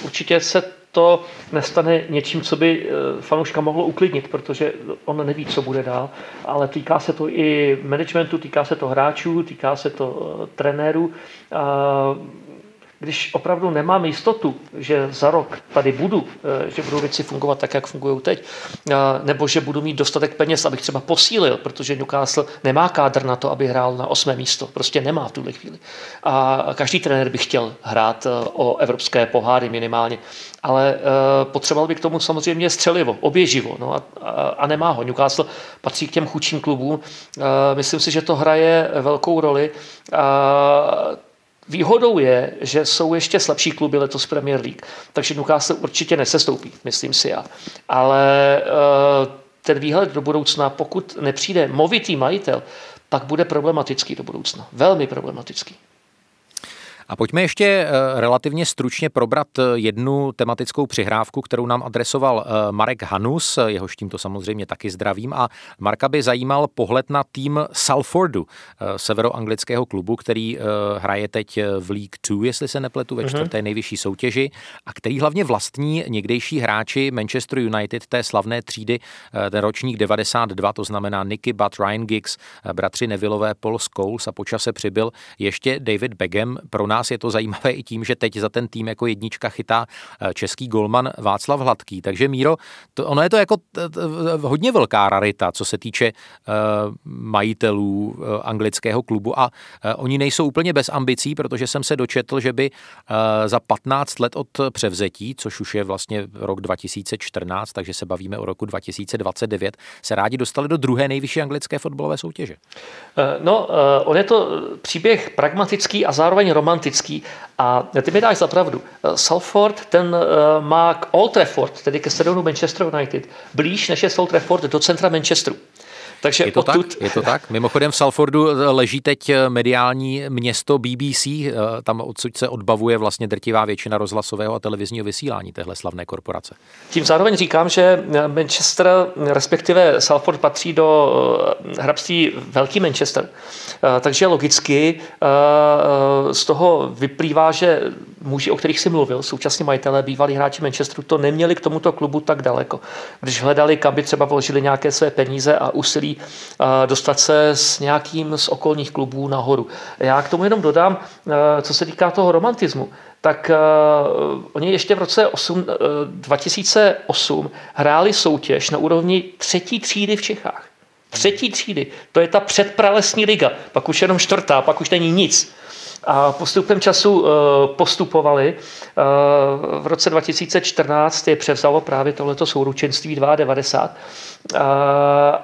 určitě se to nestane něčím, co by fanouška mohlo uklidnit, protože on neví, co bude dál, ale týká se to i managementu, týká se to hráčů, týká se to trenérů. Když opravdu nemám jistotu, že za rok tady budu, že budou věci fungovat tak, jak fungují teď, nebo že budu mít dostatek peněz, abych třeba posílil, protože Newcastle nemá kádr na to, aby hrál na 8. místo. Prostě nemá v tuhle chvíli. A každý trenér by chtěl hrát o evropské poháry minimálně, ale potřeboval by k tomu samozřejmě střelivo, oběživo, no a nemá ho. Newcastle patří k těm chudším klubům. Myslím si, že to hraje velkou roli. Výhodou je, že jsou ještě slabší kluby letos Premier League, takže Newcastle určitě nesestoupí, myslím si já. Ale ten výhled do budoucna, pokud nepřijde movitý majitel, tak bude problematický do budoucna. Velmi problematický. A pojďme ještě relativně stručně probrat jednu tematickou přihrávku, kterou nám adresoval Marek Hanus, jehož tímto samozřejmě taky zdravím. A Marka by zajímal pohled na tým Salfordu, severoanglického klubu, který hraje teď v League 2, jestli se nepletu, ve čtvrté nejvyšší soutěži, a který hlavně vlastní někdejší hráči Manchester United, té slavné třídy, ten ročník 92, to znamená Nicky Butt, Ryan Giggs, bratři Nevillové, Paul Scholes a po čase přibyl ještě David Beckham. Pro nás je to zajímavé i tím, že teď za ten tým jako jednička chytá český golman Václav Hladký. Takže Míro, ono je to jako hodně velká rarita, co se týče majitelů anglického klubu, a oni nejsou úplně bez ambicí, protože jsem se dočetl, že by za 15 let od převzetí, což už je vlastně rok 2014, takže se bavíme o roku 2029, se rádi dostali do druhé nejvyšší anglické fotbalové soutěže. No, on je to příběh pragmatický a zároveň romantický. A ty mi dáš za pravdu. Salford, ten má k Old Trafford, tedy ke stadionu Manchester United, blíž než je Old Trafford do centra Manchesteru. Takže je to odtud... tak? Je to tak? Mimochodem v Salfordu leží teď mediální město BBC, tam odsud se odbavuje vlastně drtivá většina rozhlasového a televizního vysílání téhle slavné korporace. Tím zároveň říkám, že Manchester, respektive Salford, patří do hrabství Velký Manchester. Takže logicky z toho vyplývá, že muži, o kterých si mluvil, současní majitelé, bývalí hráči Manchesteru, to neměli k tomuto klubu tak daleko. Když hledali, kam by třeba vložili nějaké své peníze a úsilí dostat se s nějakým z okolních klubů nahoru. Já k tomu jenom dodám, co se týká toho romantismu, tak oni ještě v roce 2008 hráli soutěž na úrovni třetí třídy v Čechách. Třetí třídy, to je ta předpralesní liga, pak už jenom čtvrtá, pak už není nic. A postupem času postupovali. V roce 2014 je převzalo právě tohleto souručenství 92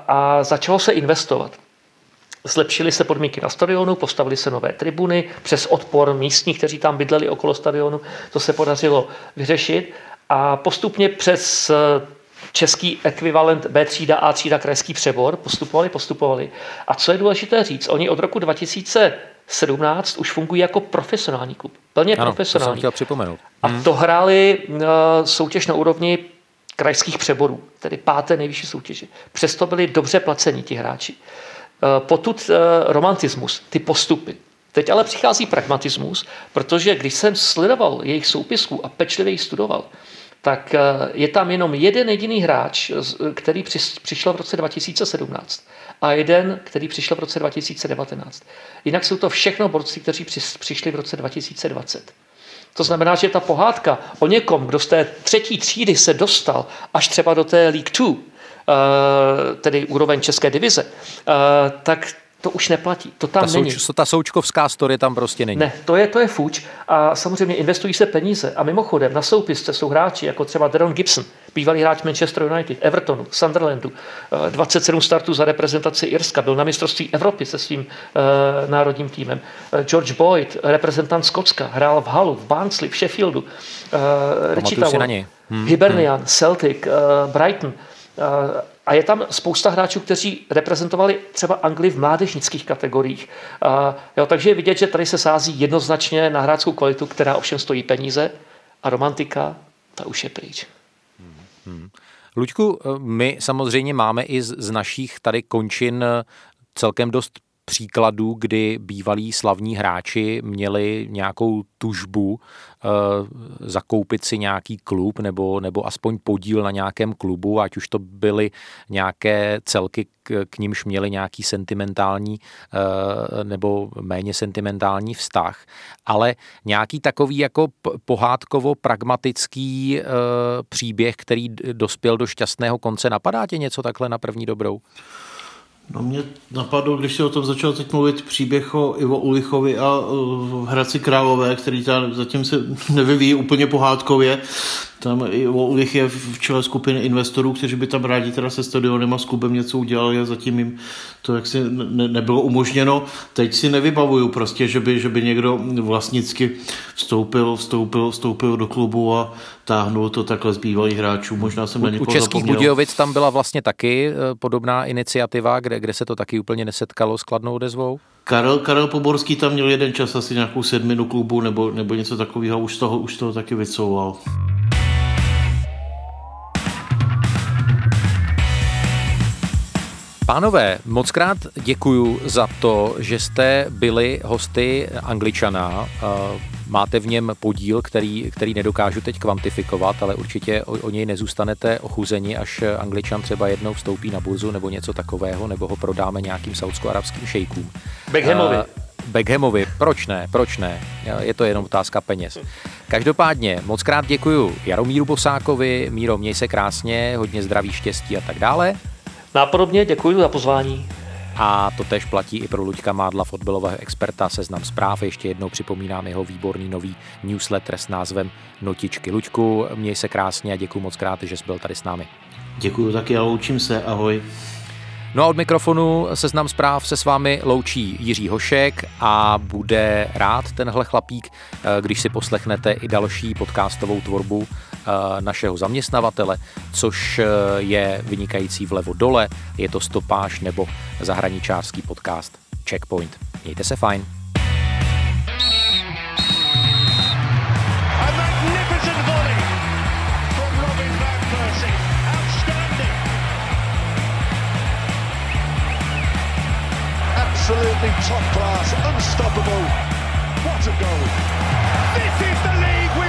a začalo se investovat. Zlepšily se podmínky na stadionu, postavily se nové tribuny, přes odpor místních, kteří tam bydleli okolo stadionu, to se podařilo vyřešit a postupně přes český ekvivalent B třída, A třída, Krajský Přebor, postupovali. A co je důležité říct, oni od roku 2017 už fungují jako profesionální klub. Plně ano, profesionální. To jsem chtěl připomenout. A to hráli soutěž na úrovni Krajských Přeborů, tedy páté nejvyšší soutěži. Přesto byli dobře placeni ti hráči. Potud romantismus, ty postupy. Teď ale přichází pragmatismus, protože když jsem sledoval jejich soupisku a pečlivě ji studoval, tak je tam jenom jeden jediný hráč, který přišel v roce 2017 a jeden, který přišel v roce 2019. Jinak jsou to všechno borci, kteří přišli v roce 2020. To znamená, že ta pohádka o někom, kdo z té třetí třídy se dostal až třeba do té League 2, tedy úroveň české divize, tak to už neplatí, to tam není. Ta součkovská story tam prostě není. Ne, to je fuč a samozřejmě investují se peníze. A mimochodem na soupisce jsou hráči jako třeba Deron Gibson, bývalý hráč Manchester United, Evertonu, Sunderlandu, 27 startů za reprezentaci Irska, byl na mistrovství Evropy se svým národním týmem. George Boyd, reprezentant Skotska, hrál v Hullu, v Barnsley, v Sheffieldu, Richie Taylor, Hibernian, Celtic, Brighton. A je tam spousta hráčů, kteří reprezentovali třeba Anglii v mládežnických kategoriích. Takže je vidět, že tady se sází jednoznačně na hráčskou kvalitu, která ovšem stojí peníze, a romantika, ta už je pryč. Luďku, my samozřejmě máme i z našich tady končin celkem dost příkladů, kdy bývalí slavní hráči měli nějakou tužbu zakoupit si nějaký klub nebo aspoň podíl na nějakém klubu, ať už to byly nějaké celky, k nímž měli nějaký sentimentální nebo méně sentimentální vztah, ale nějaký takový jako pohádkovo-pragmatický příběh, který dospěl do šťastného konce. Napadá tě něco takhle na první dobrou? No mě napadlo, když si o tom začal teď mluvit, příběh o Ivo Ulichovi a Hradci Králové, který tam zatím se nevyvíjí úplně pohádkově. Tam Ivo Ulich je v čele skupiny investorů, kteří by tam rádi teda se stadionem a s klubem něco udělali a zatím jim to jaksi nebylo umožněno. Teď si nevybavuju prostě, že by někdo vlastnicky vstoupil do klubu a táhnul to takhle z bývalých hráčů. Možná jsem na někoho zapomněl. U Českých Budějovic tam byla vlastně taky podobná iniciativa, kde se to taky úplně nesetkalo s kladnou odezvou. Karel Poborský tam měl jeden čas asi nějakou 7 klubu nebo něco takového, už toho taky vycouval. Pánové, mockrát děkuju za to, že jste byli hosty Angličana. Máte v něm podíl, který nedokážu teď kvantifikovat, ale určitě o něj nezůstanete ochuzeni, až Angličan třeba jednou vstoupí na burzu nebo něco takového, nebo ho prodáme nějakým saudsko-arabským šejkům. Beckhamovi, proč ne? Je to jenom otázka peněz. Každopádně mockrát děkuju Jaromíru Bosákovi. Míro, měj se krásně, hodně zdraví, štěstí a tak dále. Nápodobně děkuji za pozvání. A to též platí i pro Luďka Mádla, fotbalového experta Seznam zpráv. Ještě jednou připomínám jeho výborný nový newsletter s názvem Notičky. Luďku, měj se krásně a děkuji moc krát, že jsi byl tady s námi. Děkuji taky a loučím se. Ahoj. No a od mikrofonu Seznam zpráv se s vámi loučí Jiří Hošek a bude rád tenhle chlapík, když si poslechnete i další podcastovou tvorbu našeho zaměstnavatele, což je vynikající Vlevo dole, je to Stopáž nebo zahraničářský podcast Checkpoint. Mějte se fajn. Absolutely top class, unstoppable. What a goal. This is the league.